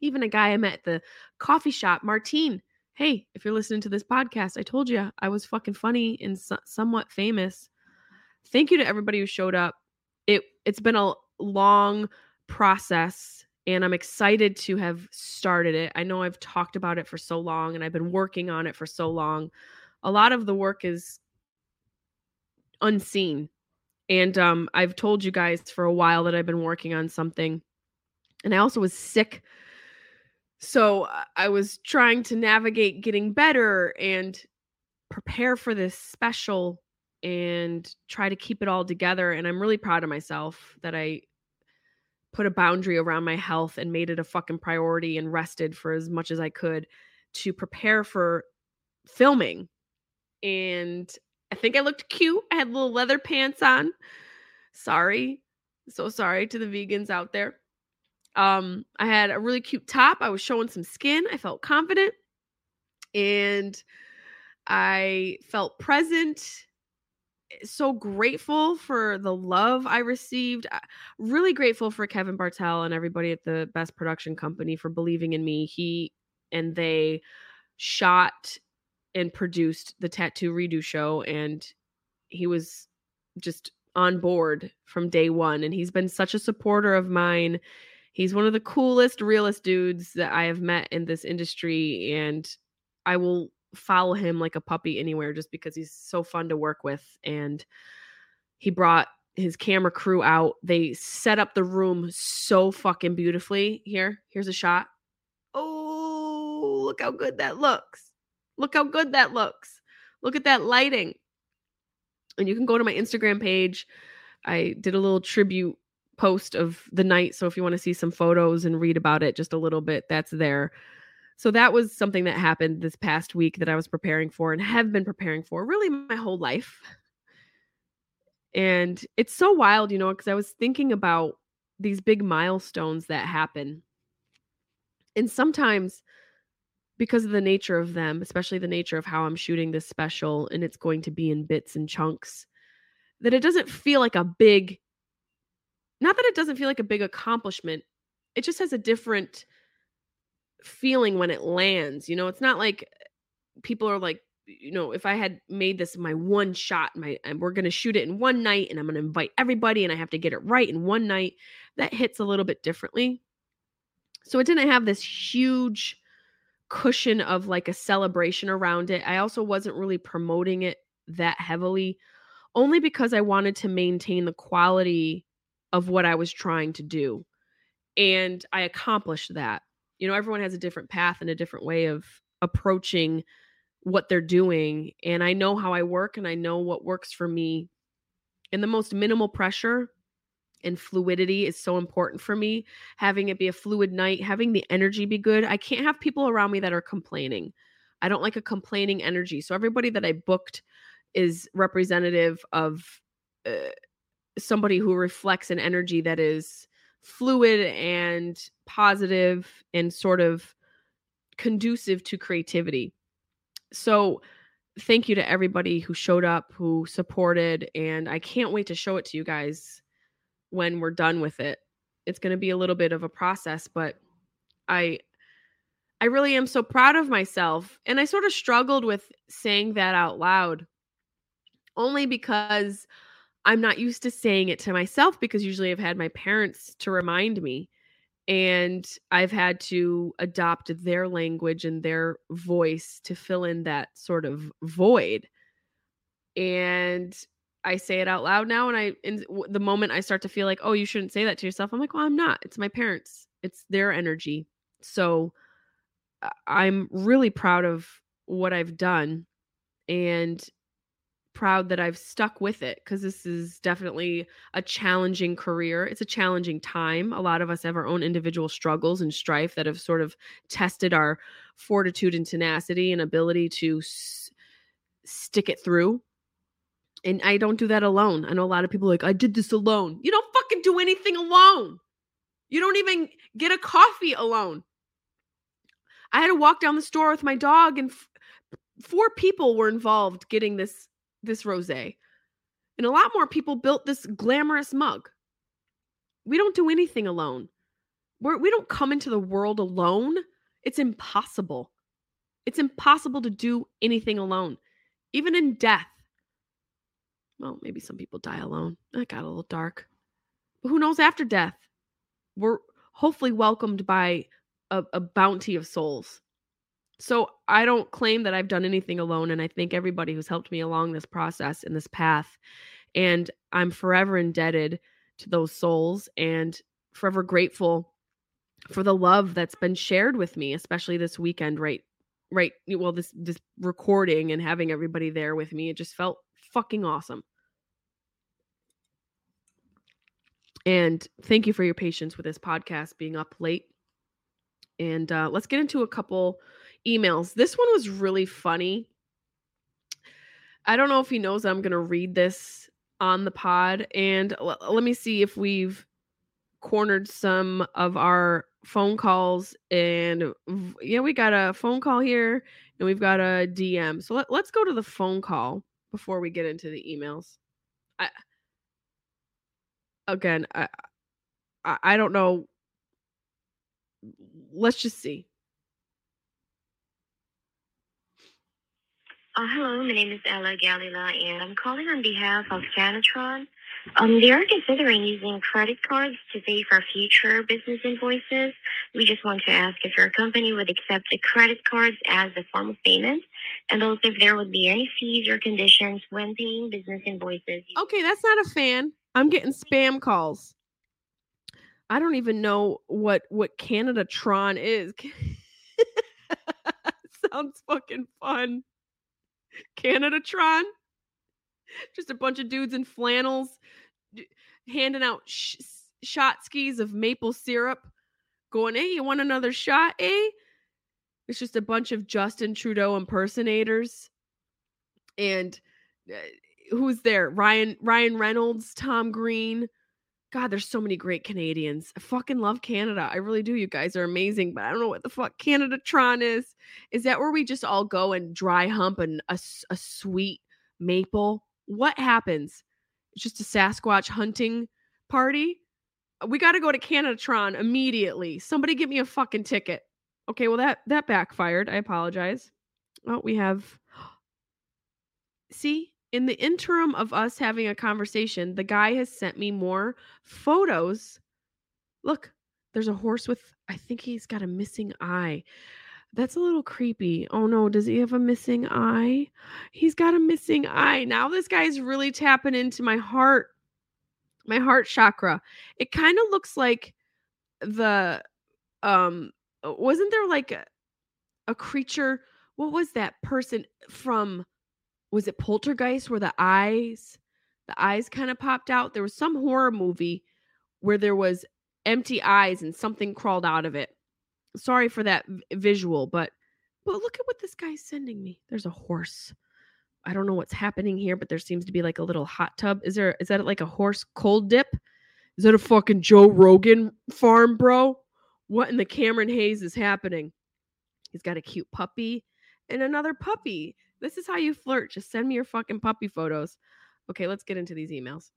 Even a guy I met at the coffee shop, Martine. Hey, if you're listening to this podcast, I told you I was fucking funny and so- somewhat famous. Thank you to everybody who showed up. It, it's been a long process, and I'm excited to have started it. I know I've talked about it for so long, and I've been working on it for so long. A lot of the work is unseen. And um, I've told you guys for a while that I've been working on something. And I also was sick. So I was trying to navigate getting better and prepare for this special and try to keep it all together. And I'm really proud of myself that I put a boundary around my health and made it a fucking priority and rested for as much as I could to prepare for filming. And I think I looked cute. I had little leather pants on. Sorry. So sorry to the vegans out there. Um, I had a really cute top. I was showing some skin. I felt confident and I felt present. So grateful for the love I received. Really grateful for Kevin Bartell and everybody at the Best Production Company for believing in me. He and they shot and produced the Tattoo Redo show, and he was just on board from day one. And he's been such a supporter of mine. He's one of the coolest, realest dudes that I have met in this industry, and I will follow him like a puppy anywhere just because he's so fun to work with. And he brought his camera crew out. They set up the room so fucking beautifully. Here, here's a shot. Oh, look how good that looks. Look how good that looks. Look at that lighting. And you can go to my Instagram page. I did a little tribute post of the night. So if you want to see some photos and read about it just a little bit, that's there. So that was something that happened this past week that I was preparing for and have been preparing for really my whole life. And it's so wild, you know, because I was thinking about these big milestones that happen. And sometimes because of the nature of them, especially the nature of how I'm shooting this special, and it's going to be in bits and chunks, that it doesn't feel like a big, not that it doesn't feel like a big accomplishment. It just has a different feeling when it lands. You know, it's not like people are like, you know, if I had made this my one shot, my and we're going to shoot it in one night and I'm going to invite everybody and I have to get it right in one night, that hits a little bit differently. So it didn't have this huge cushion of like a celebration around it. I also wasn't really promoting it that heavily, only because I wanted to maintain the quality of what I was trying to do. And I accomplished that. You know, everyone has a different path and a different way of approaching what they're doing. And I know how I work and I know what works for me. And the most minimal pressure and fluidity is so important for me. Having it be a fluid night, having the energy be good. I can't have people around me that are complaining. I don't like a complaining energy. So everybody that I booked is representative of uh, somebody who reflects an energy that is fluid and positive and sort of conducive to creativity. So thank you to everybody who showed up, who supported, and I can't wait to show it to you guys when we're done with it. It's going to be a little bit of a process, but I I really am so proud of myself. And I sort of struggled with saying that out loud, only because I'm not used to saying it to myself, because usually I've had my parents to remind me, and I've had to adopt their language and their voice to fill in that sort of void. And I say it out loud now. And I, and the moment I start to feel like, oh, you shouldn't say that to yourself, I'm like, well, I'm not, it's my parents, it's their energy. So I'm really proud of what I've done. And proud that I've stuck with it, because this is definitely a challenging career. It's a challenging time. A lot of us have our own individual struggles and strife that have sort of tested our fortitude and tenacity and ability to s- stick it through. And I don't do that alone. I know a lot of people are like, I did this alone. You don't fucking do anything alone. You don't even get a coffee alone. I had to walk down the store with my dog, and f- four people were involved getting this this rosé. And a lot more people built this glamorous mug. We don't do anything alone. We're, we don't come into the world alone. It's impossible. It's impossible to do anything alone. Even in death. Well, maybe some people die alone. That got a little dark. But who knows after death? We're hopefully welcomed by a, a bounty of souls. So I don't claim that I've done anything alone. And I thank everybody who's helped me along this process and this path. And I'm forever indebted to those souls and forever grateful for the love that's been shared with me, especially this weekend, right? Right. Well, this, this recording and having everybody there with me, it just felt fucking awesome. And thank you for your patience with this podcast being up late. And uh, let's get into a couple emails. This one was really funny. I don't know if he knows I'm going to read this on the pod. And l- let me see if we've cornered some of our phone calls. And yeah, we got a phone call here and we've got a D M. So let- let's go to the phone call before we get into the emails. I... Again, I, I don't know. Let's just see. Uh, hello, my name is Ella Galila, and I'm calling on behalf of Canatron. Um, they are considering using credit cards to pay for future business invoices. We just want to ask if your company would accept the credit cards as a form of payment, and also if there would be any fees or conditions when paying business invoices. Okay, that's not a fan. I'm getting spam calls. I don't even know what, what Canatron is. Sounds fucking fun. Canatron? Just a bunch of dudes in flannels d- handing out sh- shot skis of maple syrup going, hey, you want another shot, eh? It's just a bunch of Justin Trudeau impersonators. And... Uh, Who's there? Ryan Ryan Reynolds, Tom Green. God, there's so many great Canadians. I fucking love Canada. I really do. You guys are amazing, but I don't know what the fuck Canadatron is. Is that where we just all go and dry hump and a, a sweet maple? What happens? It's just a Sasquatch hunting party? We got to go to Canadatron immediately. Somebody give me a fucking ticket. Okay, well, that, that backfired. I apologize. Oh, we have... See? In the interim of us having a conversation, the guy has sent me more photos. Look, there's a horse with, I think he's got a missing eye. That's a little creepy. Oh no, does he have a missing eye? He's got a missing eye. Now this guy's really tapping into my heart, my heart chakra. It kind of looks like the, um, wasn't there like a, a creature? What was that person from? Was it Poltergeist where the eyes, the eyes kind of popped out? There was some horror movie where there was empty eyes and something crawled out of it. Sorry for that visual, but but look at what this guy's sending me. There's a horse. I don't know what's happening here, but there seems to be like a little hot tub. Is there? Is that like a horse cold dip? Is that a fucking Joe Rogan farm, bro? What in the Cameron Hayes is happening? He's got a cute puppy and another puppy. This is how you flirt. Just send me your fucking puppy photos. Okay, let's get into these emails.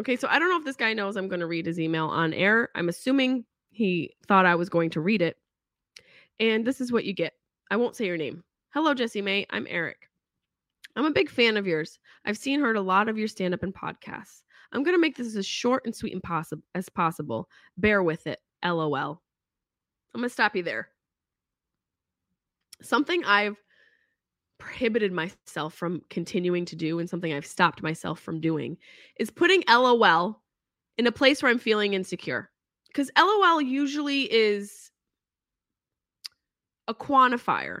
Okay, so I don't know if this guy knows I'm going to read his email on air. I'm assuming he thought I was going to read it. And this is what you get. I won't say your name. Hello, Jessie Mae. I'm Eric. I'm a big fan of yours. I've seen heard a lot of your stand-up and podcasts. I'm going to make this as short and sweet and possi- as possible. Bear with it. L O L. I'm going to stop you there. Something I've prohibited myself from continuing to do and something I've stopped myself from doing is putting L O L in a place where I'm feeling insecure. Because L O L usually is a quantifier.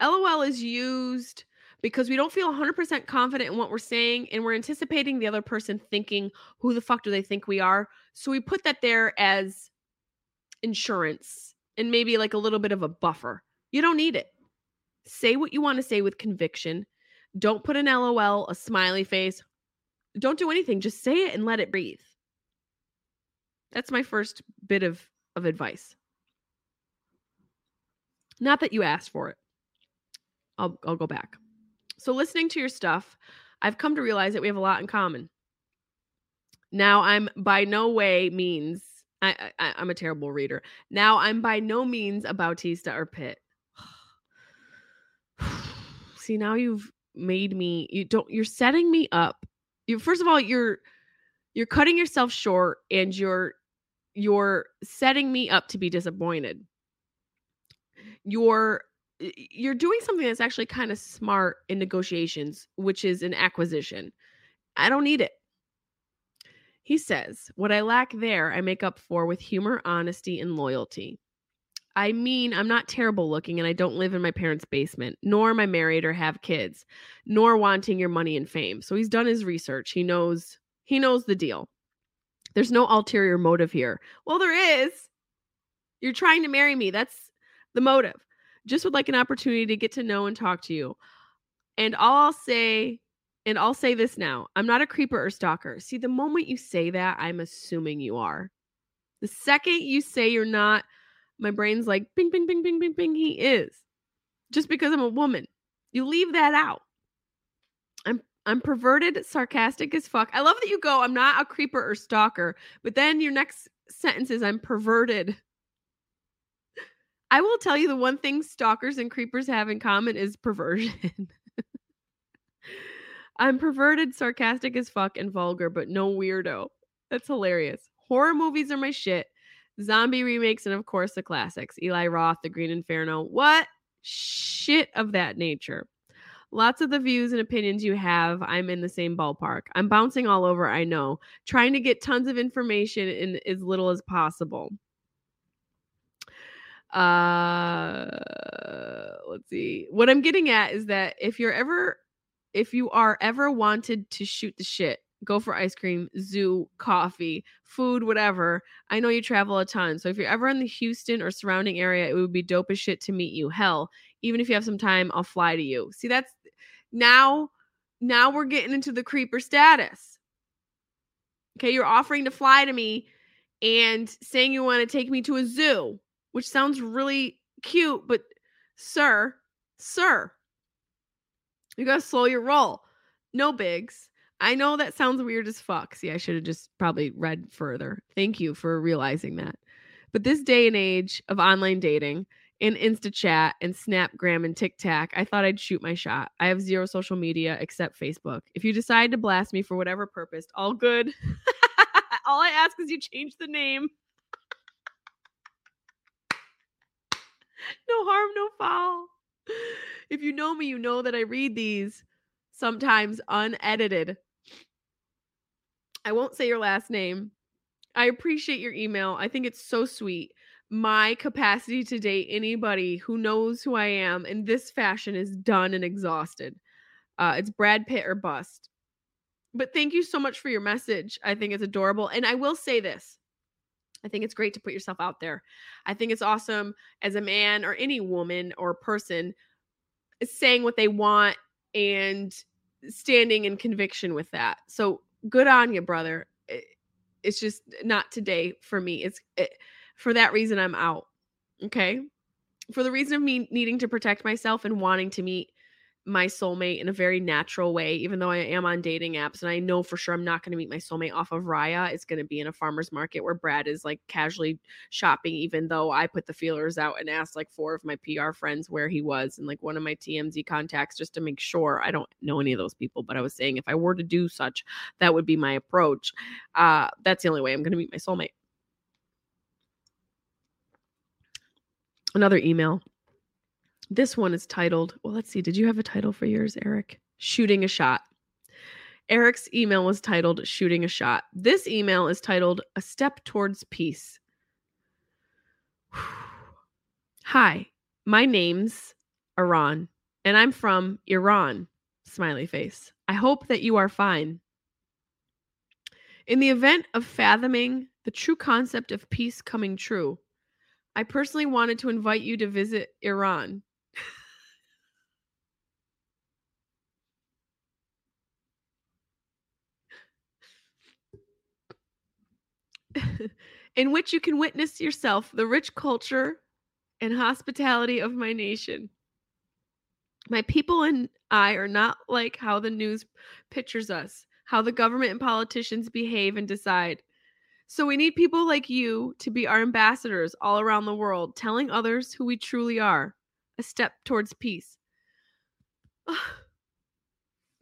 L O L is used because we don't feel one hundred percent confident in what we're saying, and we're anticipating the other person thinking, who the fuck do they think we are? So we put that there as insurance and maybe like a little bit of a buffer. You don't need it. Say what you want to say with conviction. Don't put an L O L, a smiley face. Don't do anything. Just say it and let it breathe. That's my first bit of, of advice. Not that you asked for it. I'll I'll go back. So listening to your stuff, I've come to realize that we have a lot in common. Now I'm by no way means, I, I, I'm a terrible reader. Now I'm by no means a Bautista or Pitt. See, now you've made me, you don't, you're setting me up. You, first of all, you're, you're cutting yourself short and you're, you're setting me up to be disappointed. You're, you're doing something that's actually kind of smart in negotiations, which is an acquisition. I don't need it. He says, what I lack there, I make up for with humor, honesty, and loyalty. I mean, I'm not terrible looking and I don't live in my parents' basement, nor am I married or have kids, nor wanting your money and fame. So he's done his research. He knows, he knows the deal. There's no ulterior motive here. Well, there is. You're trying to marry me. That's the motive. Just would like an opportunity to get to know and talk to you. And I'll say, and I'll say this now, I'm not a creeper or stalker. See, the moment you say that, I'm assuming you are. The second you say you're not, my brain's like, bing, bing, bing, bing, bing, bing, he is. Just because I'm a woman. You leave that out. I'm I'm perverted, sarcastic as fuck. I love that you go, I'm not a creeper or stalker, but then your next sentence is, I'm perverted. I will tell you the one thing stalkers and creepers have in common is perversion. I'm perverted, sarcastic as fuck, and vulgar, but no weirdo. That's hilarious. Horror movies are my shit. Zombie remakes, and of course the classics. Eli Roth, The Green Inferno. What shit of that nature. Lots of the views and opinions you have, I'm in the same ballpark. I'm bouncing all over, I know. Trying to get tons of information in as little as possible. Uh, let's see. What I'm getting at is that if you're ever, if you are ever wanted to shoot the shit, go for ice cream, zoo, coffee, food, whatever. I know you travel a ton. So if you're ever in the Houston or surrounding area, it would be dope as shit to meet you. Hell, even if you have some time, I'll fly to you. See, that's now, now we're getting into the creeper status. Okay. You're offering to fly to me and saying you want to take me to a zoo, which sounds really cute, but sir, sir, you got to slow your roll. No bigs. I know that sounds weird as fuck. See, I should have just probably read further. Thank you for realizing that. But this day and age of online dating and InstaChat and Snapgram and TikTok, I thought I'd shoot my shot. I have zero social media except Facebook. If you decide to blast me for whatever purpose, all good. All I ask is you change the name. No harm, no foul. If you know me, you know that I read these sometimes unedited. I won't say your last name. I appreciate your email. I think it's so sweet. My capacity to date anybody who knows who I am in this fashion is done and exhausted. Uh, it's Brad Pitt or bust. But thank you so much for your message. I think it's adorable. And I will say this. I think it's great to put yourself out there. I think it's awesome as a man or any woman or person saying what they want and standing in conviction with that. So good on you, brother. It, it's just not today for me. It's it, for that reason I'm out. Okay. For the reason of me needing to protect myself and wanting to meet my soulmate in a very natural way, even though I am on dating apps and I know for sure I'm not going to meet my soulmate off of Raya. It's going to be in a farmer's market where Brad is like casually shopping, even though I put the feelers out and asked like four of my P R friends where he was and like one of my T M Z contacts just to make sure. I don't know any of those people, but I was saying if I were to do such, that would be my approach. Uh, that's the only way I'm going to meet my soulmate. Another email. This one is titled, well, let's see. Did you have a title for yours, Eric? Shooting a Shot. Eric's email was titled Shooting a Shot. This email is titled A Step Towards Peace. Whew. Hi, my name's Iran, and I'm from Iran, Smiley face. I hope that you are fine. In the event of fathoming the true concept of peace coming true, I personally wanted to invite you to visit Iran. In which you can witness yourself the rich culture and hospitality of my nation. My people and I are not like how the news pictures us, how the government and politicians behave and decide. So we need people like you to be our ambassadors all around the world, telling others who we truly are. A step towards peace.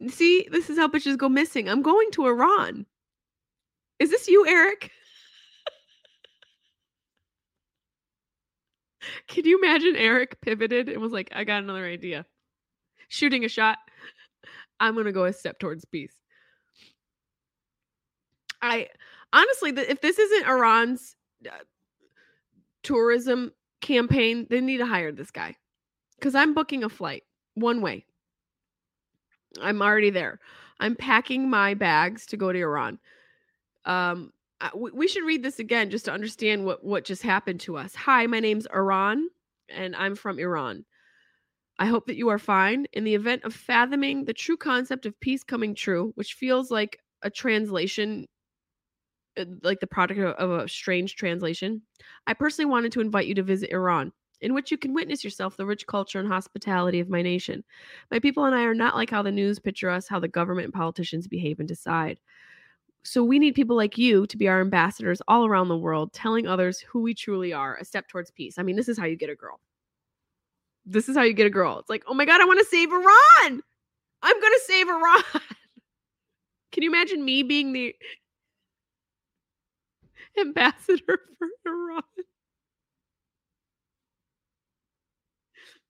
See, this is how bitches go missing. I'm going to Iran. Is this you, Eric? Can you imagine Eric pivoted and was like, I got another idea. Shooting a shot. I'm going to go a step towards peace. I honestly, if this isn't Iran's uh, tourism campaign, they need to hire this guy. Because I'm booking a flight one way. I'm already there. I'm packing my bags to go to Iran. Um, we should read this again just to understand what, what just happened to us. Hi, my name's Iran, and I'm from Iran. I hope that you are fine. In the event of fathoming the true concept of peace coming true, which feels like a translation, like the product of a strange translation, I personally wanted to invite you to visit Iran, in which you can witness yourself the rich culture and hospitality of my nation. My people and I are not like how the news picture us, how the government and politicians behave and decide. So we need people like you to be our ambassadors all around the world, telling others who we truly are, a step towards peace. I mean, this is how you get a girl. This is how you get a girl. It's like, oh my God, I want to save Iran. I'm going to save Iran. Can you imagine me being the ambassador for Iran?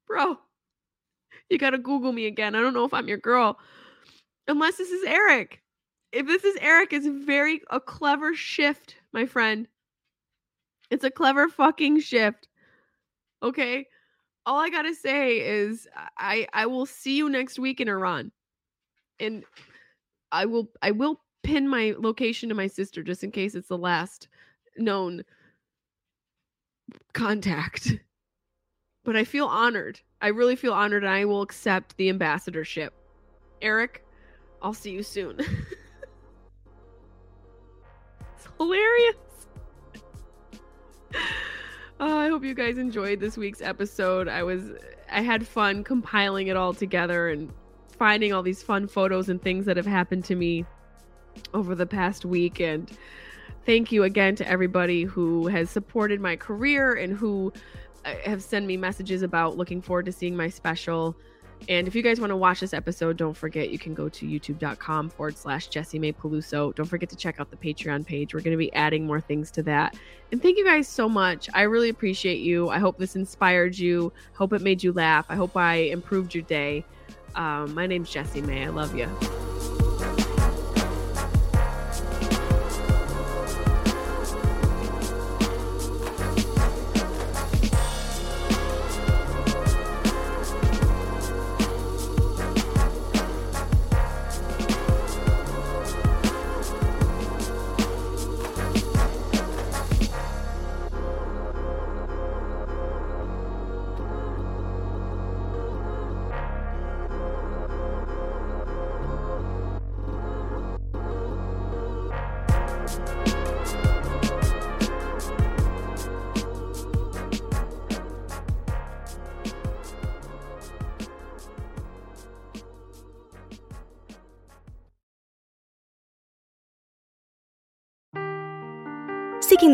Bro, you got to Google me again. I don't know if I'm your girl. Unless this is Eric. If this is Eric, it's very a clever shift, my friend. It's a clever fucking shift. Okay? All I gotta say is I I will see you next week in Iran. And I will I will pin my location to my sister just in case it's the last known contact. But I feel honored. I really feel honored, and I will accept the ambassadorship. Eric, I'll see you soon. Hilarious. Oh, I hope you guys enjoyed this week's episode. I was, I had fun compiling it all together and finding all these fun photos and things that have happened to me over the past week. And thank you again to everybody who has supported my career and who have sent me messages about looking forward to seeing my special. And if you guys want to watch this episode, don't forget you can go to youtube.com forward slash Jessie Mae Peluso. Don't forget to check out the Patreon page. We're going to be adding more things to that. And thank you guys so much. I really appreciate you. I hope this inspired you. I hope it made you laugh. I hope I improved your day. Um, my name's Jessie Mae. I love you. Seeking